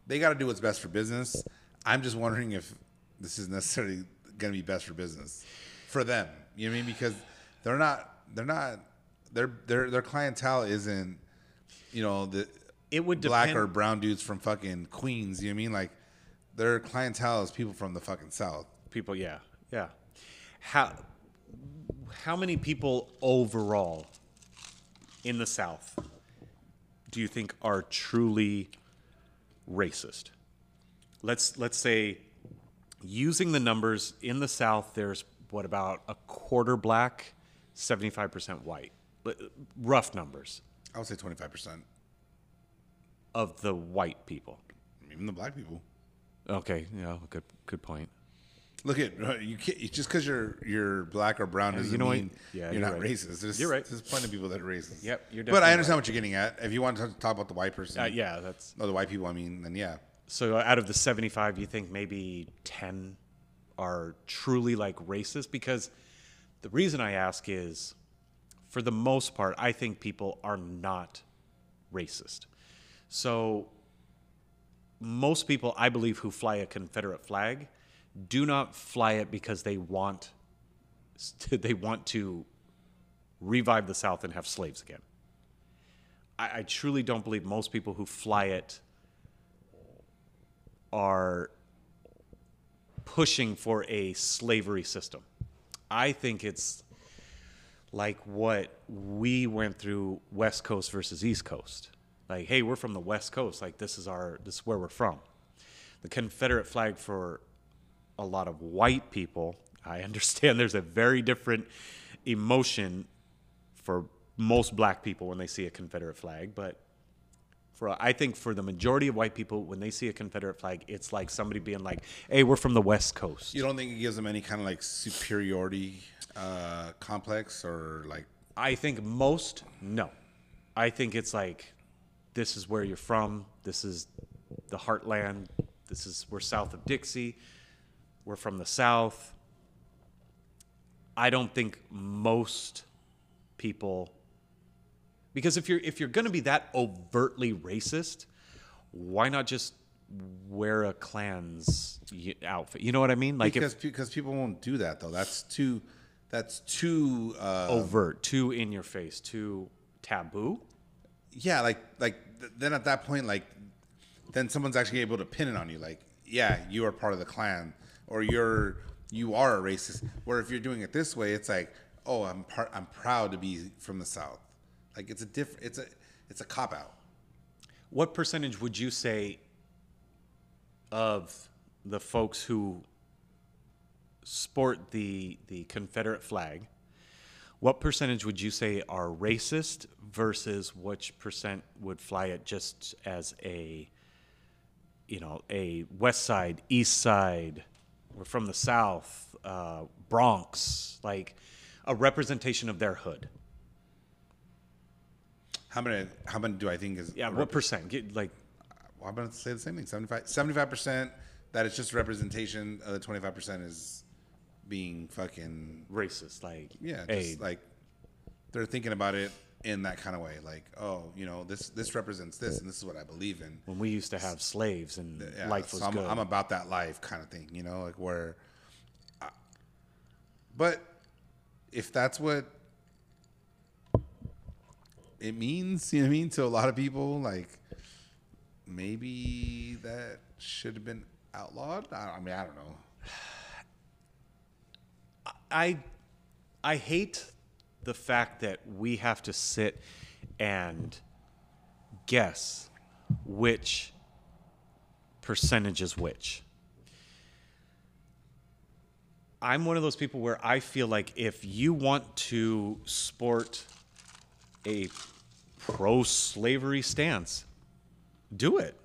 they got to do what's best for business. I'm just wondering if this is necessarily going to be best for business for them. You know what I mean? Because their clientele isn't, you know, black or brown dudes from fucking Queens. You know what I mean? Like their clientele is people from the fucking South. People. Yeah. Yeah. How many people overall in the South do you think are truly racist? Let's say, using the numbers in the South, there's what, about a quarter black, 75% white, rough numbers. I would say 25% of the white people, even the black people. Okay, yeah, good point. Look at you. Can't, just because you're black or brown doesn't mean you're not racist. You're right. There's plenty of people that are racist. Yep, you're definitely. But I understand what you're getting at. If you want to talk about the white person, the white people. I mean, then yeah. So out of the 75, you think maybe 10 are truly like racist? Because the reason I ask is, for the most part, I think people are not racist. So most people, I believe, who fly a Confederate flag do not fly it because they want to revive the South and have slaves again. I truly don't believe most people who fly it are pushing for a slavery system. I think it's like what we went through, West Coast versus East Coast. Like, hey, we're from the West Coast. Like, this is where we're from. The Confederate flag for a lot of white people, I understand there's a very different emotion for most black people when they see a Confederate flag, but I think for the majority of white people, when they see a Confederate flag, it's like somebody being like, hey, we're from the West Coast. You don't think it gives them any kind of like superiority complex or like? I think most, no. I think it's like, this is where you're from. This is the heartland. We're south of Dixie. We're from the South. I don't think most people, because if you're going to be that overtly racist, why not just wear a Klan's outfit? You know what I mean? Like because people won't do that though. That's too overt, too in your face, too taboo. Yeah, like then at that point, like then someone's actually able to pin it on you. Like, yeah, you are part of the Klan. Or you are a racist. Where if you're doing it this way, it's like, oh, I'm proud to be from the South. Like it's a cop out. What percentage would you say of the folks who sport the Confederate flag? What percentage would you say are racist versus which percent would fly it just as a, you know, a West Side, East Side? We're from the South, Bronx, like a representation of their hood. How many do I think is? Yeah, what percent? I'm going to say the same thing, 75% that it's just representation, the 25% is being fucking racist. Like, yeah, just like they're thinking about it in that kind of way. Like, oh, you know, this represents this, and this is what I believe in. When we used to have slaves and life was good. I'm about that life kind of thing, you know, like where. But if that's what it means, you know what I mean, to a lot of people, like maybe that should have been outlawed. I mean, I don't know. I hate the fact that we have to sit and guess which percentage is which. I'm one of those people where I feel like if you want to sport a pro-slavery stance, do it.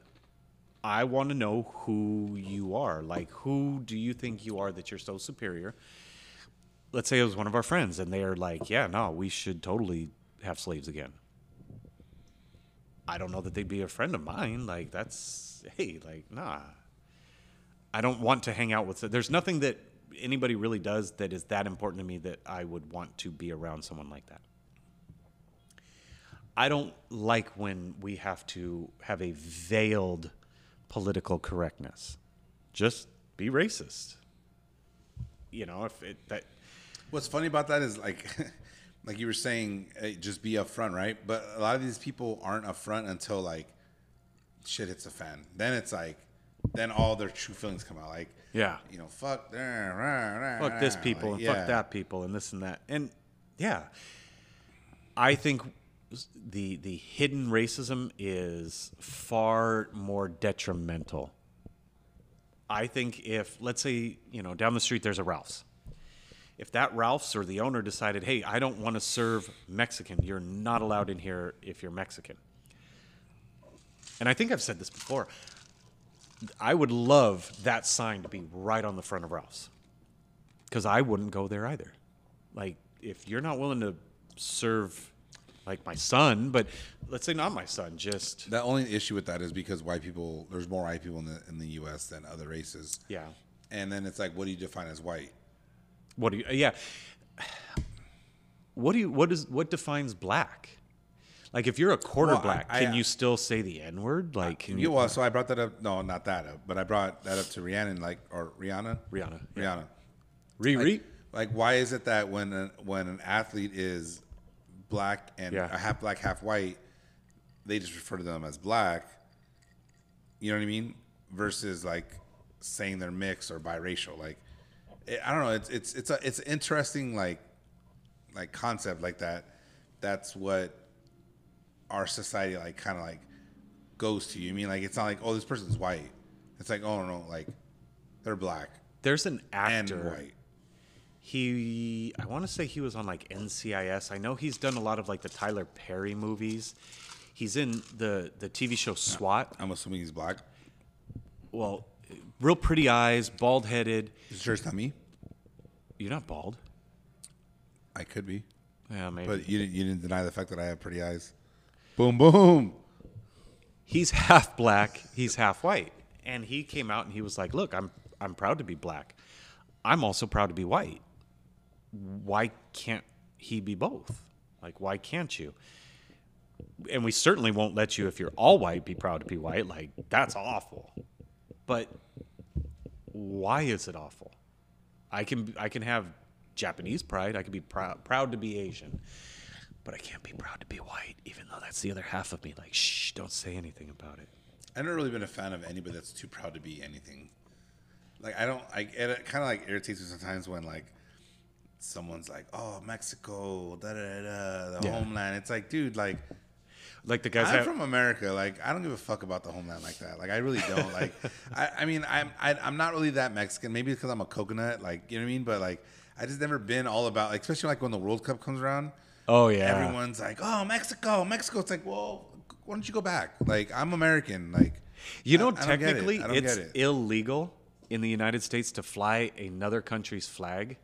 I want to know who you are. Like, who do you think you are that you're so superior? Let's say it was one of our friends, and they are like, yeah, no, we should totally have slaves again. I don't know that they'd be a friend of mine. Like, that's, hey, like, nah. I don't want to hang out with, there's nothing that anybody really does that is that important to me that I would want to be around someone like that. I don't like when we have to have a veiled political correctness. Just be racist. You know, if it, that. What's funny about that is like you were saying, just be upfront, right? But a lot of these people aren't upfront until like shit hits the fan. Then it's like, then all their true feelings come out. Like, yeah, you know, fuck, fuck this people like, and yeah, fuck that people and this and that. And yeah, I think the hidden racism is far more detrimental. I think if, let's say, you know, down the street there's a Ralph's. If that Ralph's or the owner decided, hey, I don't want to serve Mexican, you're not allowed in here if you're Mexican. And I think I've said this before. I would love that sign to be right on the front of Ralph's, because I wouldn't go there either. Like, if you're not willing to serve, like, my son, but let's say not my son, just... The only issue with that is because white people, there's more white people in the U.S. than other races. Yeah. And then it's like, what do you define as white? What do you... Yeah. What do you... What defines black? Like, if you're a quarter black, can you still say the N-word? Like, can you? Well, so I brought that up. No, not that up. But I brought that up to Rihanna, like, or Rihanna. Rihanna. Yeah. Rihanna. Riri. Like, why is it that when an athlete is black and half black, half white, they just refer to them as black? You know what I mean? Versus like saying they're mixed or biracial. Like, I don't know. It's an interesting like concept like that. That's what our society like kind of like goes to. You I mean, like, it's not like, oh, this person's white. It's like, oh no, like, they're black. There's an actor and white. I want to say he was on like NCIS. I know he's done a lot of like the Tyler Perry movies. He's in the TV show SWAT. I'm assuming he's black. Well, real pretty eyes, bald headed. You sure it's not me? You're not bald. I could be. Yeah, maybe. But you didn't deny the fact that I have pretty eyes. Boom, boom. He's half black. He's half white. And he came out and he was like, look, I'm proud to be black. I'm also proud to be white. Why can't he be both? Like, why can't you? And we certainly won't let you, if you're all white, be proud to be white. Like, that's awful. But why is it awful? I can have Japanese pride. I can be proud to be Asian. But I can't be proud to be white, even though that's the other half of me. Like, shh, don't say anything about it. I've never really been a fan of anybody that's too proud to be anything. Like, it kind of like irritates me sometimes when like someone's like, oh, Mexico, da da da, the homeland. It's like, dude, like the guys. I'm from America. Like, I don't give a fuck about the homeland like that. Like, I really don't. Like, I mean, I'm not really that Mexican. Maybe because I'm a coconut. Like, you know what I mean? But like, I just never been all about. Like, especially like when the World Cup comes around. Oh yeah. Everyone's like, "Oh, Mexico." It's like, "Well, why don't you go back? Like, I'm American." Like, you know, technically it's illegal in the United States to fly another country's flag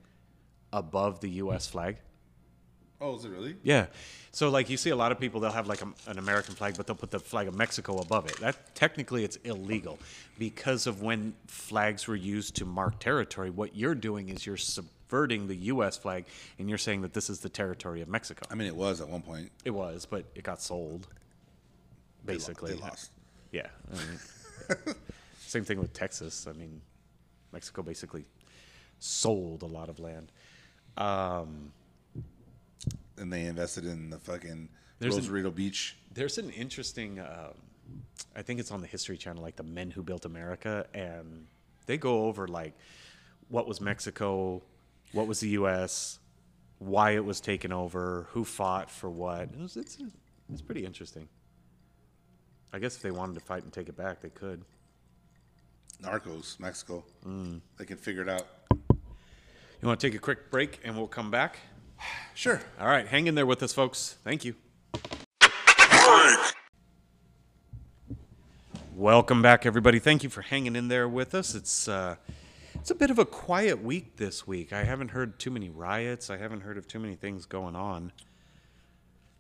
above the US flag. Oh, is it really? Yeah. So like, you see a lot of people, they'll have like an American flag, but they'll put the flag of Mexico above it. That technically it's illegal because of when flags were used to mark territory. What you're doing is you're subverting the U.S. flag, and you're saying that this is the territory of Mexico. I mean, it was at one point. It was, but it got sold, basically. They lost. Yeah. I mean, yeah. Same thing with Texas. I mean, Mexico basically sold a lot of land. And they invested in the fucking Rosarito Beach. There's an interesting, I think it's on the History Channel, like the Men Who Built America, and they go over like what was Mexico, what was the U.S., why it was taken over, who fought for what. It's pretty interesting. I guess if they wanted to fight and take it back, they could. Narcos, Mexico. They can figure it out. You want to take a quick break and we'll come back? Sure. All right. Hang in there with us, folks. Thank you. Welcome back, everybody. Thank you for hanging in there with us. It's a bit of a quiet week this week. I haven't heard too many riots. I haven't heard of too many things going on.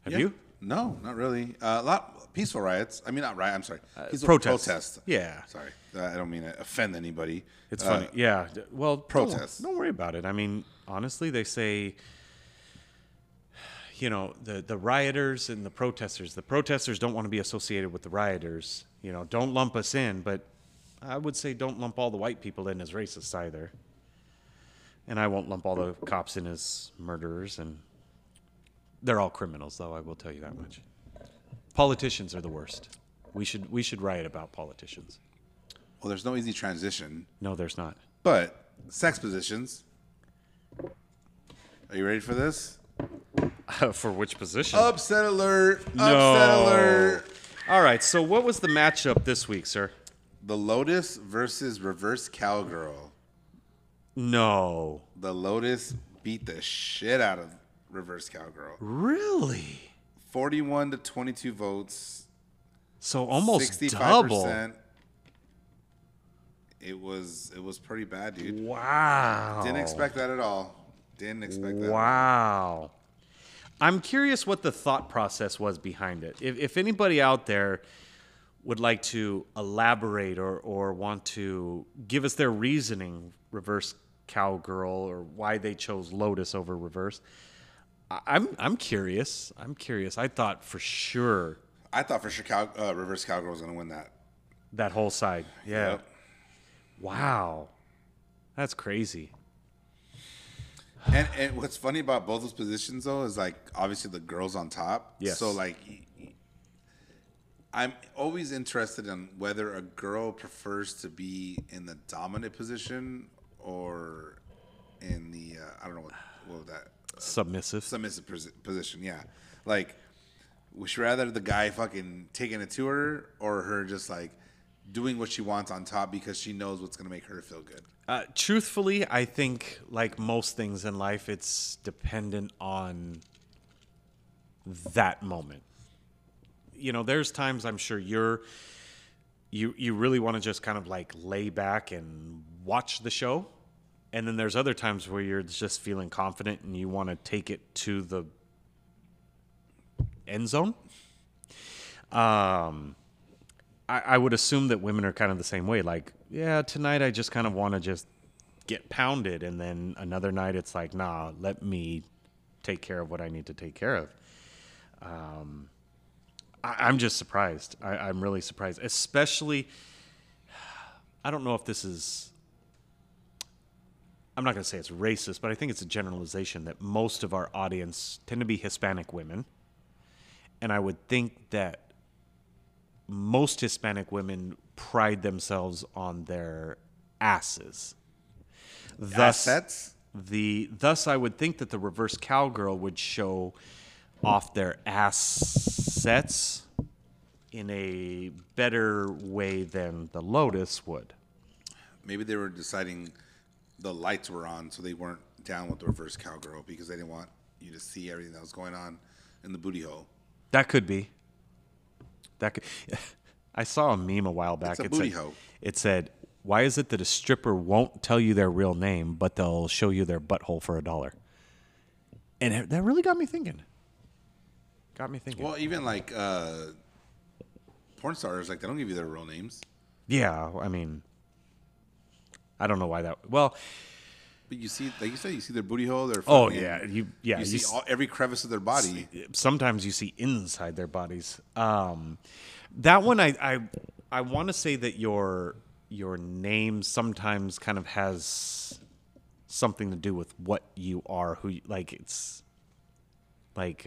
Have you? No, not really. A lot of peaceful riots. I mean, not riot. I'm sorry. Protests. Yeah. Sorry. I don't mean to offend anybody. It's funny. Yeah. Well, protests. Don't worry about it. I mean, honestly, they say, you know, the rioters and the protesters don't want to be associated with the rioters. You know, don't lump us in, but I would say don't lump all the white people in as racists either. And I won't lump all the cops in as murderers. And they're all criminals, though, I will tell you that much. Politicians are the worst. We should riot about politicians. Well, there's no easy transition. No, there's not. But sex positions. Are you ready for this? For which position? Upset alert. No. Upset alert. All right, so what was the matchup this week, sir? The Lotus versus Reverse Cowgirl. No. The Lotus beat the shit out of Reverse Cowgirl. Really? 41 to 22 votes. So almost 65%. Double. It was pretty bad, dude. Wow. Didn't expect that at all. Didn't expect that. Wow. I'm curious what the thought process was behind it. If anybody out there would like to elaborate or want to give us their reasoning, Reverse Cowgirl, or why they chose Lotus over Reverse, I'm curious. I'm curious. I thought for sure Reverse Cowgirl was going to win that whole side. Yeah. Yep. Wow. That's crazy. And what's funny about both those positions, though, is, like, obviously the girl's on top. Yes. So, like, I'm always interested in whether a girl prefers to be in the dominant position or in the, I don't know, what that submissive position, yeah. Like, would she rather the guy fucking taking it to her or her just, like, doing what she wants on top because she knows what's going to make her feel good? Truthfully, I think, like most things in life, it's dependent on that moment. You know, there's times I'm sure you really want to just kind of like lay back and watch the show. And then there's other times where you're just feeling confident and you want to take it to the end zone. I would assume that women are kind of the same way. Like, yeah, tonight I just kind of want to just get pounded. And then another night it's like, nah, let me take care of what I need to take care of. I'm just surprised. I'm really surprised. Especially, I don't know if this is, I'm not going to say it's racist, but I think it's a generalization that most of our audience tend to be Hispanic women. And I would think that most Hispanic women pride themselves on their asses. Thus, I would think that the Reverse Cowgirl would show off their assets in a better way than the Lotus would. Maybe they were deciding the lights were on, so they weren't down with the Reverse Cowgirl because they didn't want you to see everything that was going on in the booty hole. That could be. I saw a meme a while back. It said, "Why is it that a stripper won't tell you their real name, but they'll show you their butthole for $1?" And that really got me thinking. Well, even like porn stars, like they don't give you their real names. Yeah, I mean, I don't know why that. Well, but you see, like you said, you see their booty hole. Their oh yeah, you see every crevice of their body. Sometimes you see inside their bodies. That one, I want to say that your name sometimes kind of has something to do with what you are. It's like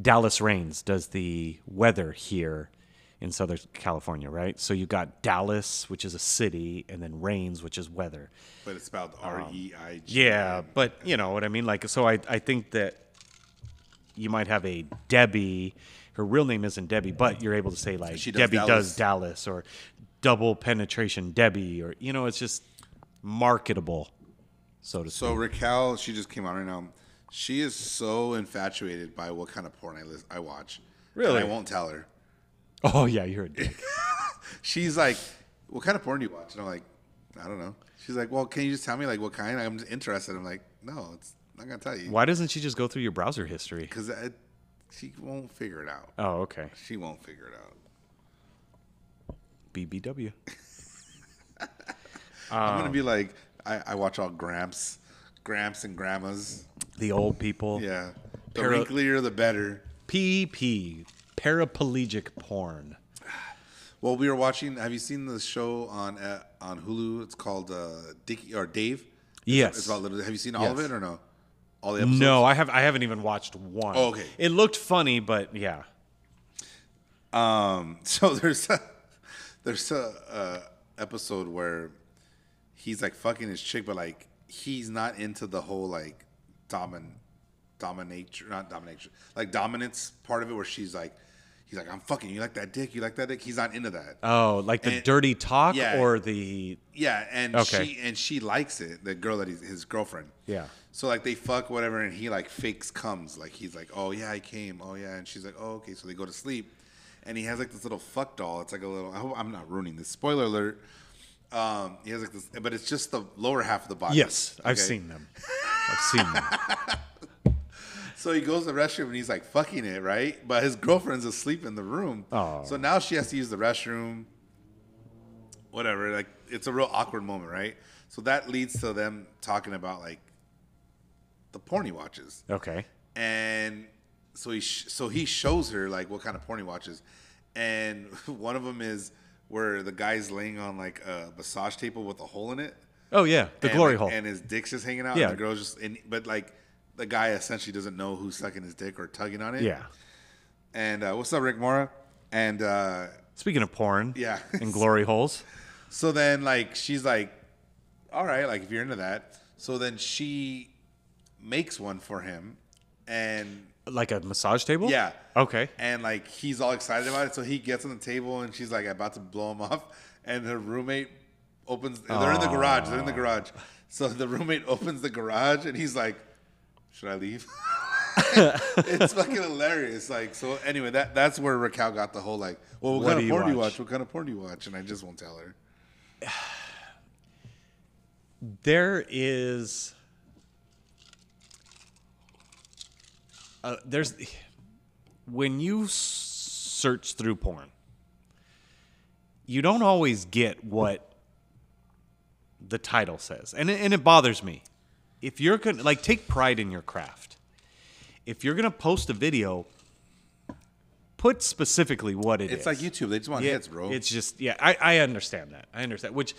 Dallas Rains does the weather here in Southern California, right? So you got Dallas, which is a city, and then Rains, which is weather. But it's spelled R-E-I-G. Yeah, but you know what I mean? Like, so I think that you might have a Debbie. Her real name isn't Debbie, but you're able to say, like, Debbie does Dallas, or double penetration Debbie, or, you know, it's just marketable so to speak. So Raquel, she just came out right now. She is so infatuated by what kind of porn I watch. Really? And I won't tell her. Oh, yeah, you're a dick. She's like, what kind of porn do you watch? And I'm like, I don't know. She's like, well, can you just tell me, like, what kind? I'm interested. I'm like, no, it's not going to tell you. Why doesn't she just go through your browser history? Because she won't figure it out. Oh, okay. She won't figure it out. BBW. I'm going to be like, I watch all Gramps and grandmas. The old people. Yeah. The wrinklier, the better. PP. Paraplegic porn. Well, we were watching. Have you seen the show on Hulu? It's called Dickie or Dave. Yes. It's about little, have you seen all of it or no? All the episodes. No, I haven't even watched one. Oh, okay. It looked funny, but yeah. So there's a episode where he's like fucking his chick, but like he's not into the whole like dominance part of it, where she's like. He's like, I'm fucking, you like that dick? He's not into that. Oh, like the dirty talk or the... Yeah, and she likes it, the girl that he's his girlfriend. Yeah. So, like, they fuck, whatever, and he, like, fakes comes. Like, he's like, oh, yeah, I came. Oh, yeah. And she's like, oh, okay. So they go to sleep. And he has, like, this little fuck doll. It's like a little... I hope I'm not ruining this. Spoiler alert. He has, like, this... But it's just the lower half of the body. Yes, okay? I've seen them. So he goes to the restroom and he's like fucking it, right? But his girlfriend's asleep in the room. Oh. So now she has to use the restroom. Whatever. Like, it's a real awkward moment, right? So that leads to them talking about like the porn he watches. Okay. And so he shows her like what kind of porn he watches. And one of them is where the guy's laying on like a massage table with a hole in it. Oh yeah, the glory hole. And his dick's just hanging out. Yeah. And the girl's but the guy essentially doesn't know who's sucking his dick or tugging on it. Yeah. And what's up, Rick Mora? And speaking of porn, and glory holes. So then, like, she's like, all right, like if you're into that. So then she makes one for him, and like a massage table. Yeah. Okay. And like he's all excited about it, so he gets on the table, and she's like about to blow him off, and her roommate opens. They're in the garage. So the roommate opens the garage, and he's like. Should I leave? It's fucking hilarious. Like, so anyway, that's where Raquel got the whole like, well, what kind of porn do you watch? What kind of porn do you watch? And I just won't tell her. There's when you search through porn, you don't always get what the title says, and it bothers me. If you're going to, like, take pride in your craft. If you're going to post a video, put specifically what it is. It's like YouTube. They just want hits, bro. It's just, I understand that. Which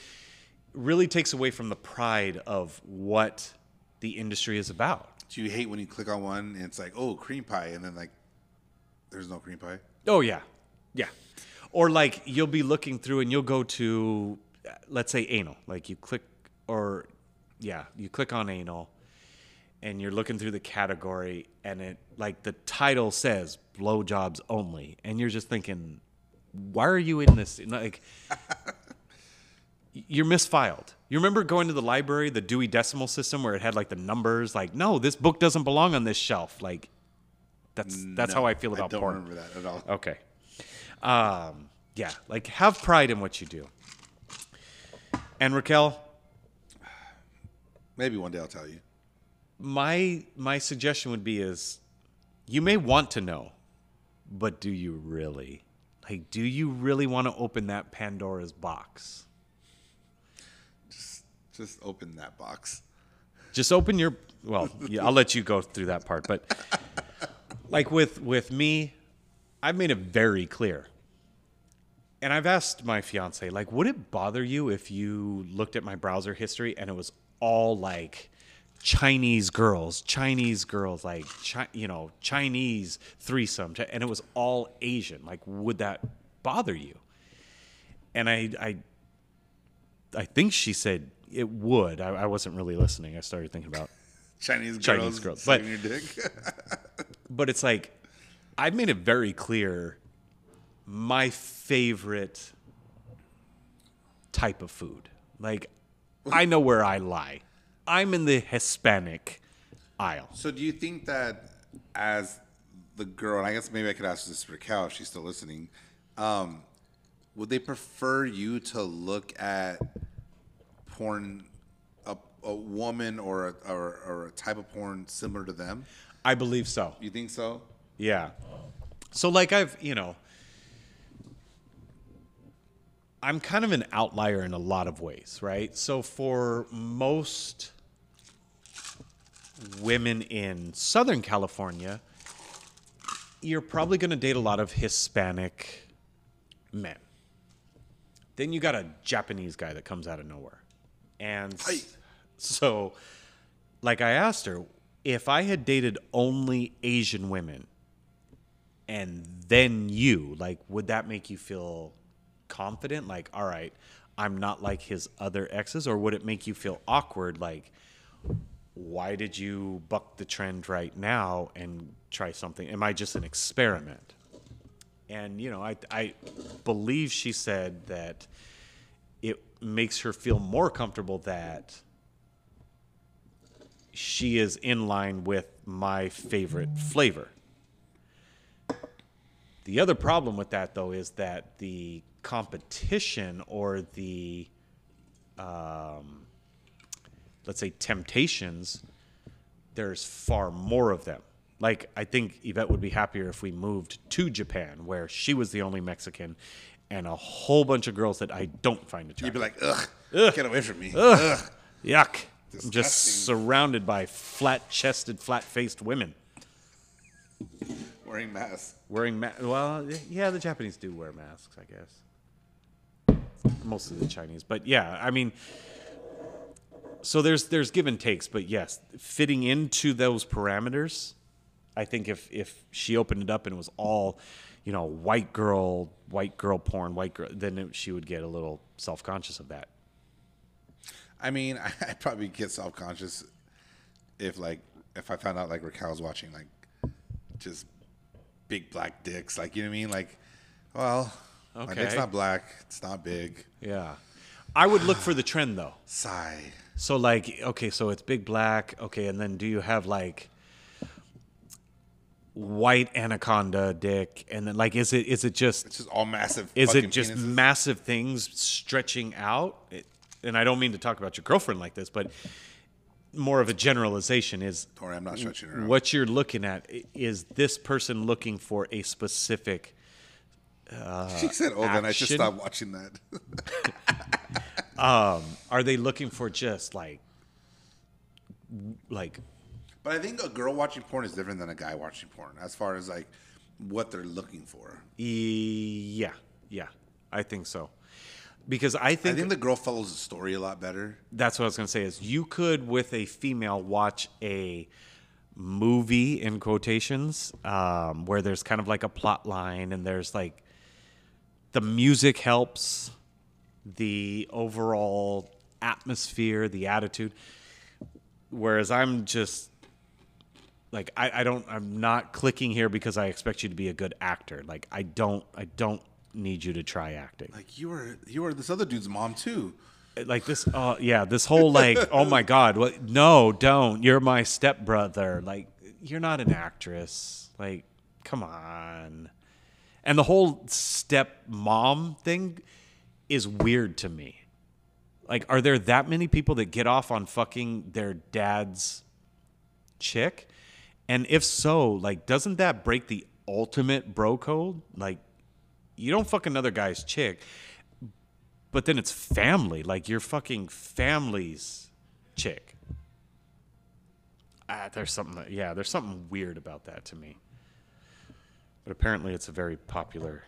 really takes away from the pride of what the industry is about. Do you hate when you click on one and it's like, oh, cream pie, and then, like, there's no cream pie? Oh, yeah. Yeah. Or, like, you'll be looking through and you'll go to, let's say, anal. Like, you click or... Yeah, you click on anal, and you're looking through the category, and it like the title says "blowjobs only," and you're just thinking, "Why are you in this?" Like, you're misfiled. You remember going to the library, the Dewey Decimal System, where it had like the numbers. Like, no, this book doesn't belong on this shelf. Like, that's how I feel about porn. I don't remember that at all. Okay, like have pride in what you do. And Raquel. Maybe one day I'll tell you. My suggestion would be is you may want to know, but do you really? Like, do you really want to open that Pandora's box? Just open that box. Just open your... Well, yeah, I'll let you go through that part. But like with me, I've made it very clear. And I've asked my fiance, like, would it bother you if you looked at my browser history and it was all like Chinese girls, like, Chinese threesome. And it was all Asian. Like, would that bother you? And I think she said it would. I wasn't really listening. I started thinking about Chinese girls. But, your dick. But it's like, I've made it very clear my favorite type of food. Like, I know where I lie. I'm in the Hispanic aisle. So do you think that as the girl, and I guess maybe I could ask this to Raquel if she's still listening, would they prefer you to look at porn, a woman or a type of porn similar to them? I believe so. You think so? Yeah. So like I'm kind of an outlier in a lot of ways, right? So for most women in Southern California, you're probably going to date a lot of Hispanic men. Then you got a Japanese guy that comes out of nowhere. And so, like I asked her, if I had dated only Asian women and then you, like, would that make you feel confident? Like, all right, I'm not like his other exes? Or would it make you feel awkward? Like, why did you buck the trend right now and try something? Am I just an experiment? And, I believe she said that it makes her feel more comfortable that she is in line with my favorite flavor. The other problem with that, though, is that the competition or the, let's say, temptations, there's far more of them. Like, I think Yvette would be happier if we moved to Japan, where she was the only Mexican and a whole bunch of girls that I don't find attractive. You'd be like, ugh, get away from me. Ugh. Yuck. Disgusting. I'm just surrounded by flat-chested, flat-faced women. Wearing masks. Well, yeah, the Japanese do wear masks, I guess. Mostly the Chinese. But, yeah, I mean... So there's give and takes, but yes, fitting into those parameters, I think if she opened it up and it was all, white girl porn, then she would get a little self-conscious of that. I mean, I'd probably get self-conscious if I found out like Raquel's watching like just big black dicks, like, you know what I mean? Like, well, okay. My dick's not black, it's not big. Yeah. I would look for the trend though. Sigh. So like, okay, so it's big black, okay, and then do you have like white anaconda dick, and then like is it just it's just all massive? Is it just penises? Massive things stretching out? And I don't mean to talk about your girlfriend like this, but more of a generalization is. Don't worry, I'm not stretching her out. What you're looking at is this person looking for a specific. She said, "Oh, action? Then I should stop watching that." Are they looking for just like? But I think a girl watching porn is different than a guy watching porn, as far as like what they're looking for. Yeah, I think so. Because I think the girl follows the story a lot better. That's what I was gonna say. Is you could with a female watch a movie in quotations where there's kind of like a plot line and there's like the music helps. The overall atmosphere, the attitude. Whereas I'm just like I'm not clicking here because I expect you to be a good actor. Like I don't need you to try acting. Like you were this other dude's mom too. Like this this whole like oh my god, what no, don't. You're my stepbrother. Like you're not an actress. Like come on. And the whole stepmom thing is weird to me. Like, are there that many people that get off on fucking their dad's chick? And if so, like, doesn't that break the ultimate bro code? Like, you don't fuck another guy's chick, but then it's family. Like, you're fucking family's chick. There's something weird about that to me. But apparently it's a very popular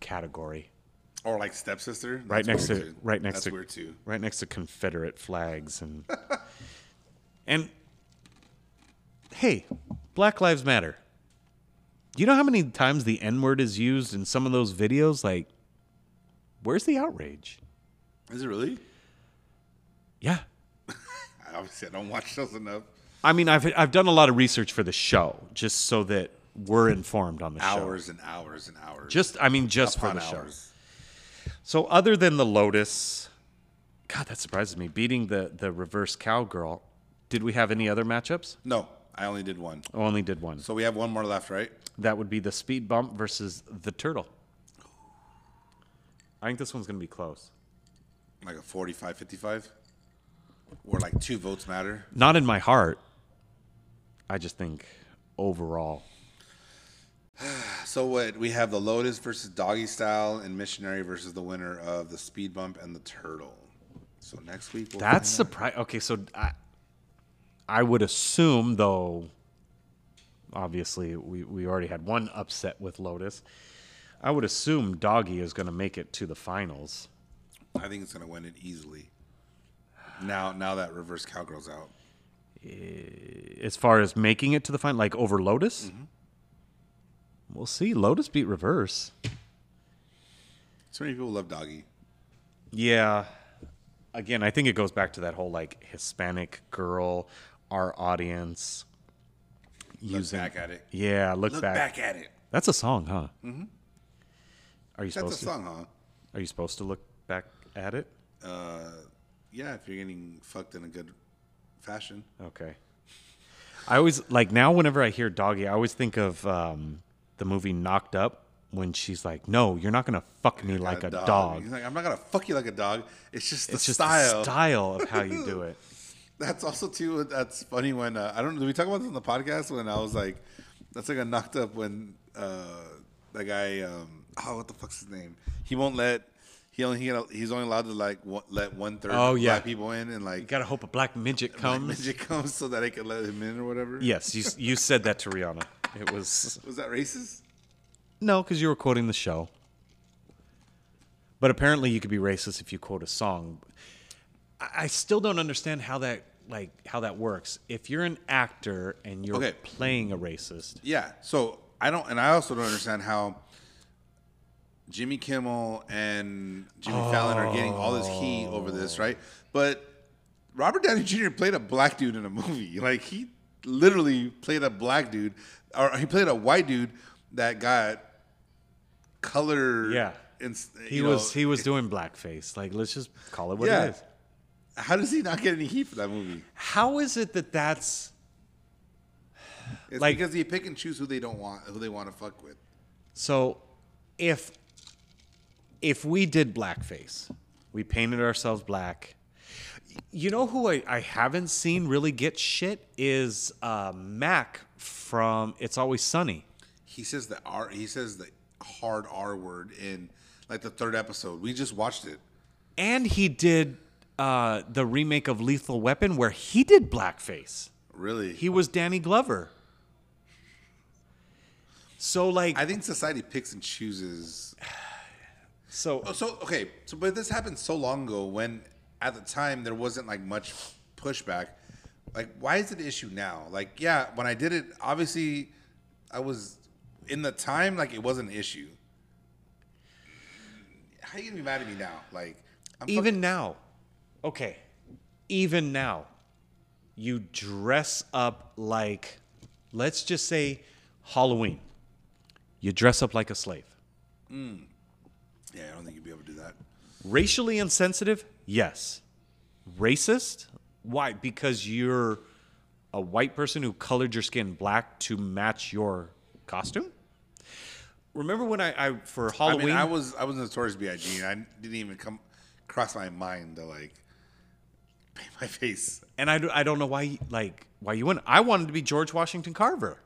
category. Or like stepsister, that's right next to Confederate flags and and hey, Black Lives Matter. You know how many times the N-word is used in some of those videos? Like, where's the outrage? Is it really? Yeah. Obviously, I don't watch those enough. I mean, I've done a lot of research for the show just so that we're informed on the show. Hours and hours and hours. Just for the show. So other than the Lotus, God, that surprises me. Beating the reverse cowgirl. Did we have any other matchups? No, I only did one. Oh, only did one. So we have one more left, right? That would be the speed bump versus the turtle. I think this one's going to be close. Like a 45-55? Where like 2 votes matter? Not in my heart. I just think overall. So what we have, the Lotus versus Doggy Style and Missionary versus the winner of the speed bump and the turtle. So next week we'll that's surprising. Okay, so I would assume, though, obviously we already had one upset with Lotus. I would assume Doggy is going to make it to the finals. I think it's going to win it easily. Now that reverse cowgirl's out. As far as making it to the final, like over Lotus? Mm-hmm. We'll see. Lotus beat reverse. So many people love Doggy. Yeah. Again, I think it goes back to that whole like Hispanic girl, our audience. Look back at it. Yeah, look back at it. That's a song, huh? Mm-hmm. Are you supposed to look back at it? Yeah, if you're getting fucked in a good fashion. Okay. I always, like now whenever I hear Doggy, I always think of... the movie Knocked Up, when she's like, no, you're not going to fuck me like a dog. He's like, I'm not going to fuck you like a dog. It's just the style of how you do it. That's also, too, that's funny when, I don't know, did we talk about this on the podcast when I was like, that's like a Knocked Up when that guy, what the fuck's his name? He won't let, he's only allowed to like let 1/3 black people in, and like you gotta hope a black midget comes. Black midget comes so that I can let him in or whatever. Yes, you said that to Rihanna. It was that racist? No, because you were quoting the show. But apparently, you could be racist if you quote a song. I still don't understand how that works. If you're an actor and you're playing a racist, yeah. So I don't, and I also don't understand how Jimmy Kimmel and Jimmy Fallon are getting all this heat over this, right? But Robert Downey Jr. played a black dude in a movie. Like he literally played a black dude. Or he played a white dude that got color. Yeah, he was doing blackface. Like, let's just call it what it is. How does he not get any heat for that movie? How is it that's? It's like because they pick and choose who they want to fuck with. So, if we did blackface, we painted ourselves black. You know who I haven't seen really get shit is Mac from It's Always Sunny. He says the hard R word in like the 3rd episode. We just watched it. And he did the remake of Lethal Weapon where he did blackface. Really? He was Danny Glover. So like I think society picks and chooses. But this happened so long ago when at the time, there wasn't like much pushback. Like, why is it an issue now? Like, yeah, when I did it, obviously, I was in the time, like, it wasn't an issue. How are you gonna be mad at me now? Like, even now, you dress up like, let's just say, Halloween. You dress up like a slave. Mm. Yeah, I don't think you'd be able to do that. Racially insensitive. Yes. Racist? Why? Because you're a white person who colored your skin black to match your costume? Remember when I for Halloween... I mean, I was Notorious B.I.G. and I didn't even come across my mind to, like, paint my face. And I don't know why you wouldn't. I wanted to be George Washington Carver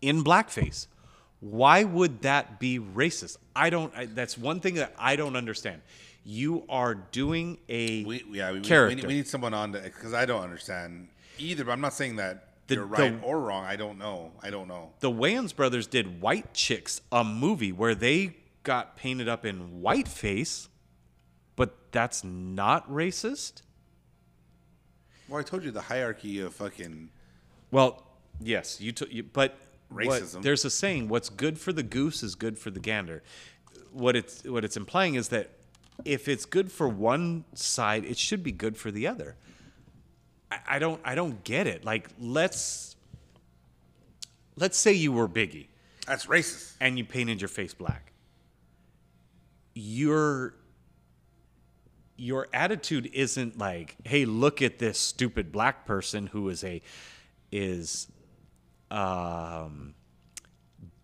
in blackface. Why would that be racist? That's one thing that I don't understand. You are doing a character. We need someone on to, because I don't understand either. But I'm not saying that you're right or wrong. I don't know. The Wayans brothers did White Chicks, a movie where they got painted up in whiteface, but that's not racist. Well, I told you the hierarchy of fucking. Well, yes, but racism. There's a saying: "What's good for the goose is good for the gander." What it's implying is that. If it's good for one side, it should be good for the other. I don't get it. Like let's say you were Biggie. That's racist. And you painted your face black. You're your attitude isn't like, hey, look at this stupid black person who is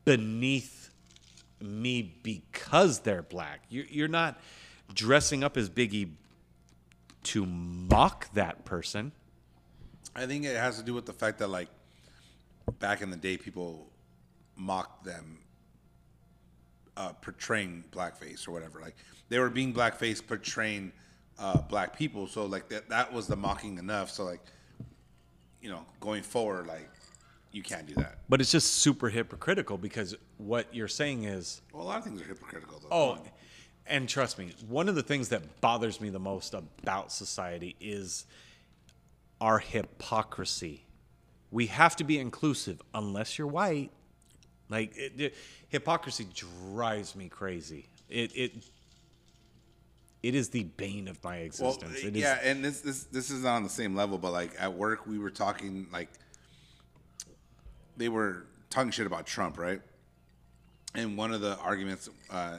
beneath me because they're black. You're not dressing up as Biggie to mock that person. I think it has to do with the fact that, like, back in the day, people mocked them portraying blackface or whatever. Like, they were being blackface portraying black people. So, like, that was the mocking enough. So, like, you know, going forward, like, you can't do that. But it's just super hypocritical because what you're saying is... Well, a lot of things are hypocritical, though. Oh, and trust me, one of the things that bothers me the most about society is our hypocrisy. We have to be inclusive unless you're white. Like, hypocrisy drives me crazy. It is the bane of my existence. Well, and this is not on the same level, but, like, at work we were talking, like... They were talking shit about Trump, right? And one of the arguments,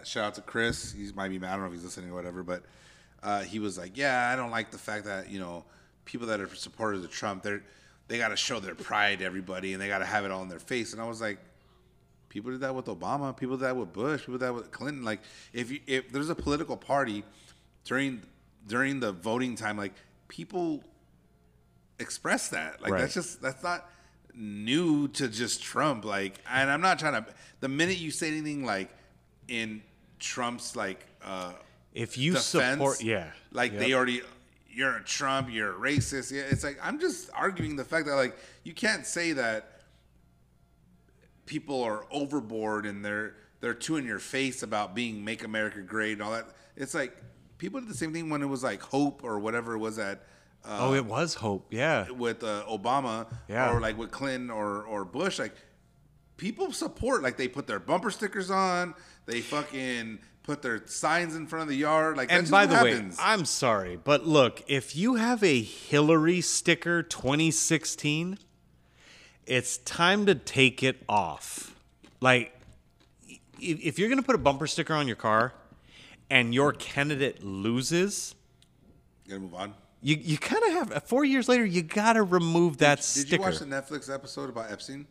shout out to Chris. He might be mad. I don't know if he's listening or whatever, but he was like, yeah, I don't like the fact that, you know, people that are supporters of Trump, they got to show their pride to everybody and they got to have it all in their face. And I was like, people did that with Obama. People did that with Bush. People did that with Clinton. Like, if there's a political party during the voting time, like, people express that. Like, right. That's not new to just Trump, like, and I'm not trying to. The minute you say anything like in Trump's like, if you defense, support, yeah, like yep. They already, you're a Trump, you're a racist. Yeah, it's like I'm just arguing the fact that like you can't say that people are overboard and they're too in your face about being Make America Great and all that. It's like people did the same thing when it was like Hope or whatever it was at. It was Hope, yeah. With Obama, yeah. Or like with Clinton or Bush, like people support. Like they put their bumper stickers on, they fucking put their signs in front of the yard. Like, and by the happens. Way, I'm sorry, but look, if you have a Hillary sticker 2016, it's time to take it off. Like, if you're gonna put a bumper sticker on your car, and your candidate loses, you gotta move on. You kind of have 4 years later. You gotta remove that sticker. Did you watch the Netflix episode about Epstein?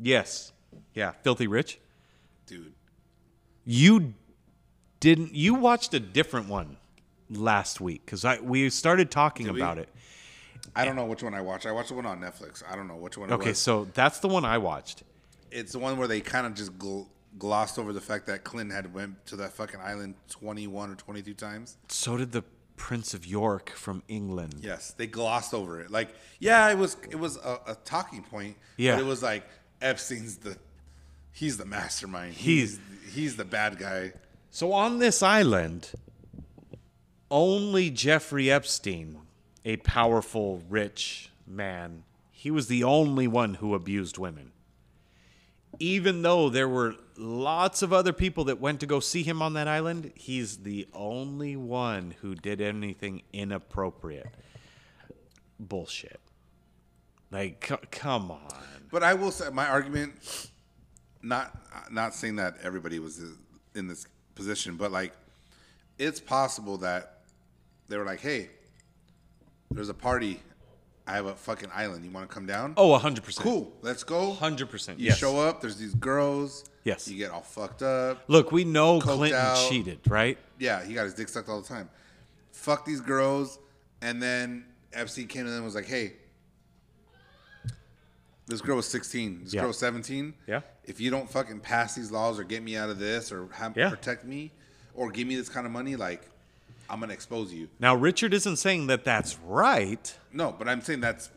Yes. Yeah. Filthy Rich. Dude. You didn't. You watched a different one last week because we started talking about it. I don't know which one I watched. I watched the one on Netflix. I don't know which one. Okay, so that's the one I watched. It's the one where they kind of just glossed over the fact that Clinton had went to that fucking island 21 or 22 times. So did the Prince of York from England. Yes, they glossed over it. Like, yeah, it was a talking point. Yeah, but it was like Epstein's he's the mastermind. He's the bad guy. So on this island, only Jeffrey Epstein, a powerful rich man, he was the only one who abused women. Even though there were lots of other people that went to go see him on that island, he's the only one who did anything inappropriate. Bullshit. Like, come on. But I will say, my argument, not saying that everybody was in this position, but, like, it's possible that they were like, hey, there's a party. I have a fucking island. You want to come down? Oh, 100%. Cool. Let's go. 100%. You show up. There's these girls. Yes. You get all fucked up. Look, we know Clinton cheated, right? Yeah. He got his dick sucked all the time. Fuck these girls. And then Epstein came in and was like, hey, this girl was 16. This girl was 17. Yeah. If you don't fucking pass these laws or get me out of this or protect me or give me this kind of money, like, I'm going to expose you. Now, Richard isn't saying that that's right. No, but I'm saying that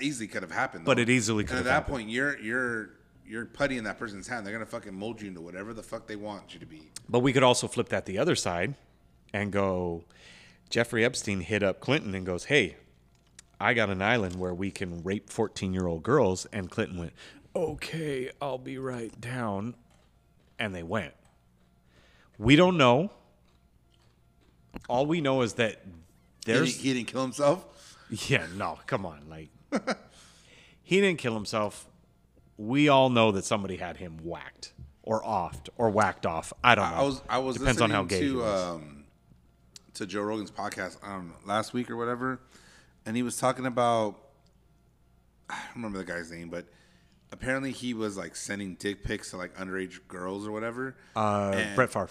easily could have happened. Though. But it easily could have happened. At that point, you're putty in that person's hand. They're going to fucking mold you into whatever the fuck they want you to be. But we could also flip that the other side and go, Jeffrey Epstein hit up Clinton and goes, hey, I got an island where we can rape 14-year-old girls. And Clinton went, okay, I'll be right down. And they went. We don't know. All we know is that there's... He didn't kill himself? Yeah, no, come on. Like, he didn't kill himself. We all know that somebody had him whacked or offed or whacked off. I don't know. I was Depends listening on how gay to to Joe Rogan's podcast last week or whatever, and he was talking about, I don't remember the guy's name, but apparently he was like sending dick pics to like underage girls or whatever. Brett Favre.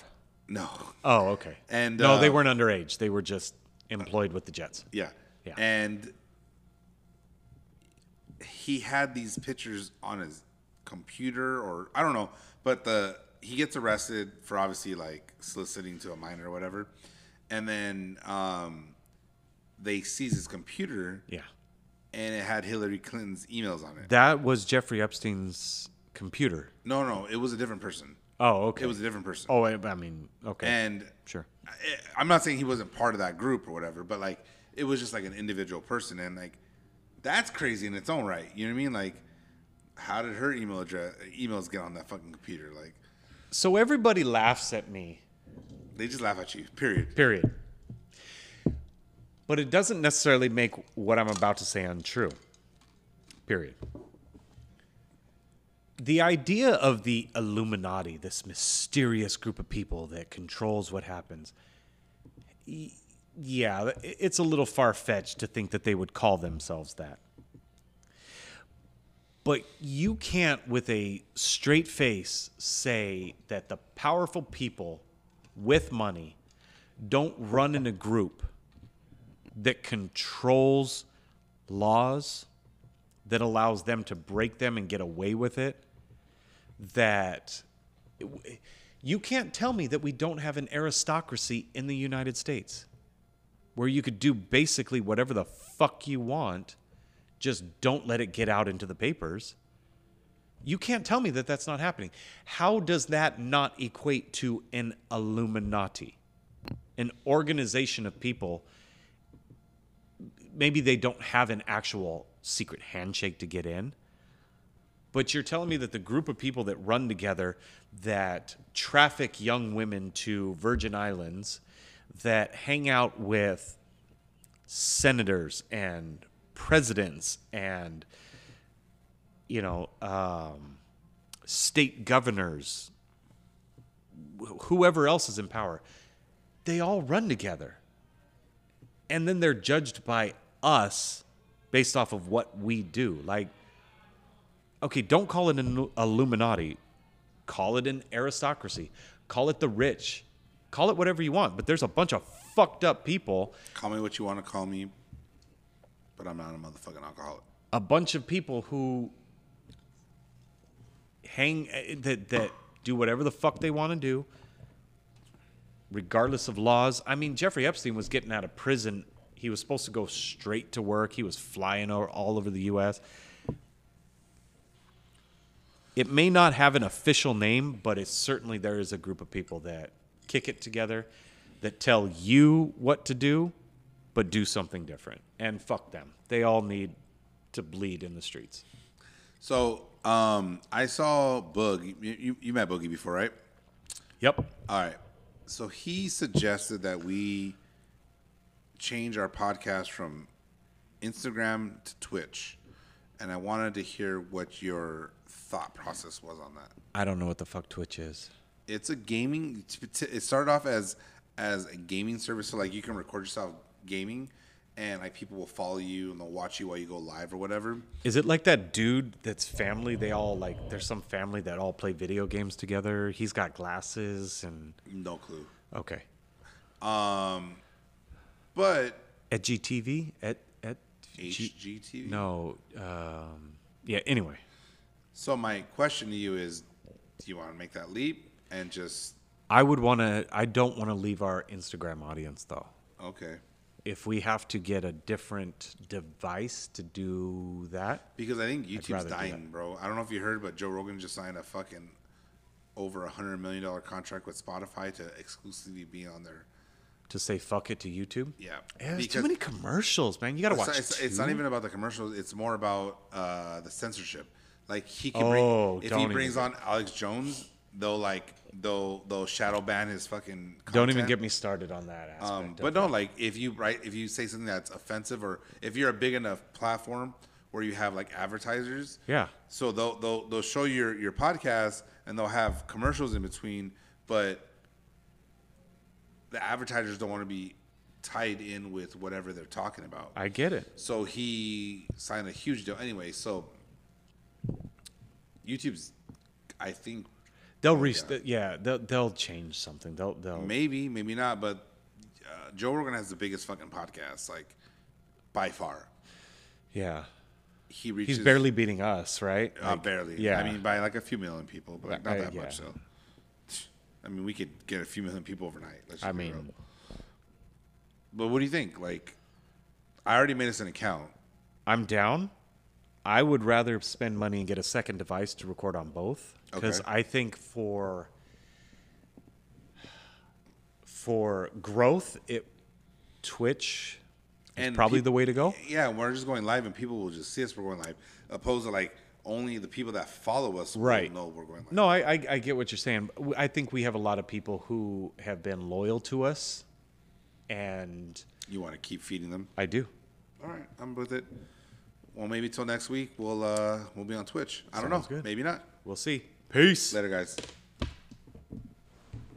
No. Oh, okay. And no, they weren't underage. They were just employed with the Jets. Yeah. Yeah. And he had these pictures on his computer, or I don't know, but he gets arrested for obviously like soliciting to a minor or whatever. And then they seize his computer. Yeah. And it had Hillary Clinton's emails on it. That was Jeffrey Epstein's computer. No, no. It was a different person. Oh, okay. It was a different person. Oh, I mean, okay. And sure. I'm not saying he wasn't part of that group or whatever, but like it was just like an individual person. And like that's crazy in its own right. You know what I mean? Like how did her emails get on that fucking computer? Like. So everybody laughs at me. They just laugh at you, period. Period. But it doesn't necessarily make what I'm about to say untrue, period. The idea of the Illuminati, this mysterious group of people that controls what happens, yeah, it's a little far-fetched to think that they would call themselves that. But you can't, with a straight face, say that the powerful people with money don't run in a group that controls laws, that allows them to break them and get away with it. That you can't tell me that we don't have an aristocracy in the United States where you could do basically whatever the fuck you want, just don't let it get out into the papers. You can't tell me that that's not happening. How does that not equate to an Illuminati, an organization of people? Maybe they don't have an actual secret handshake to get in, but you're telling me that the group of people that run together, that traffic young women to Virgin Islands, that hang out with senators and presidents and, you know, state governors, whoever else is in power, they all run together. And then they're judged by us based off of what we do. Like, okay, don't call it an Illuminati. Call it an aristocracy. Call it the rich. Call it whatever you want. But there's a bunch of fucked up people. Call me what you want to call me, but I'm not a motherfucking alcoholic. A bunch of people who that do whatever the fuck they want to do, regardless of laws. I mean, Jeffrey Epstein was getting out of prison. He was supposed to go straight to work. He was flying all over the U.S. It may not have an official name, but it's certainly there is a group of people that kick it together, that tell you what to do, but do something different. And fuck them. They all need to bleed in the streets. So I saw Boogie. You met Boogie before, right? Yep. All right. So he suggested that we change our podcast from Instagram to Twitch. And I wanted to hear what your thought process was on that. I don't know what the fuck Twitch is. It's a gaming. It started off as a gaming service. So, like, you can record yourself gaming. And, like, people will follow you and they'll watch you while you go live or whatever. Is it like that dude that's family? They all, like, there's some family that all play video games together. He's got glasses and... No clue. Okay. But... At GTV? At HGTV? No. Yeah, anyway. So my question to you is, do you want to make that leap and just... I don't want to leave our Instagram audience, though. Okay. If we have to get a different device to do that. Because I think YouTube's dying, bro. I don't know if you heard, but Joe Rogan just signed a fucking over $100 million contract with Spotify to exclusively be on there. To say fuck it to YouTube? Yeah. There's too many commercials, man. You got to watch it's not even about the commercials. It's more about the censorship. Like, he can brings on Alex Jones, they'll like... They'll shadow ban his fucking content. Don't even get me started on that aspect. But no, like if you say something that's offensive, or if you're a big enough platform where you have like advertisers, yeah. So they'll show your podcast and they'll have commercials in between, but the advertisers don't want to be tied in with whatever they're talking about. I get it. So he signed a huge deal. Anyway, so YouTube's, I think they'll they'll change something. They'll maybe not, but Joe Rogan has the biggest fucking podcast, like by far. Yeah. He reaches, he's barely beating us, right? Like, barely. Yeah. I mean, by like a few million people, but like, not that much. So, I mean, we could get a few million people overnight. Let's but what do you think? Like, I already made us an account. I'm down. I would rather spend money and get a second device to record on both, because I think for growth, Twitch is probably the way to go. Yeah, we're just going live, and people will just see us. We're going live, opposed to like only the people that follow us will know we're going live. No, I get what you're saying. I think we have a lot of people who have been loyal to us, and you want to keep feeding them. I do. All right, I'm with it. Well, maybe till next week we'll be on Twitch. I don't know. Good. Maybe not. We'll see. Peace. Later, guys.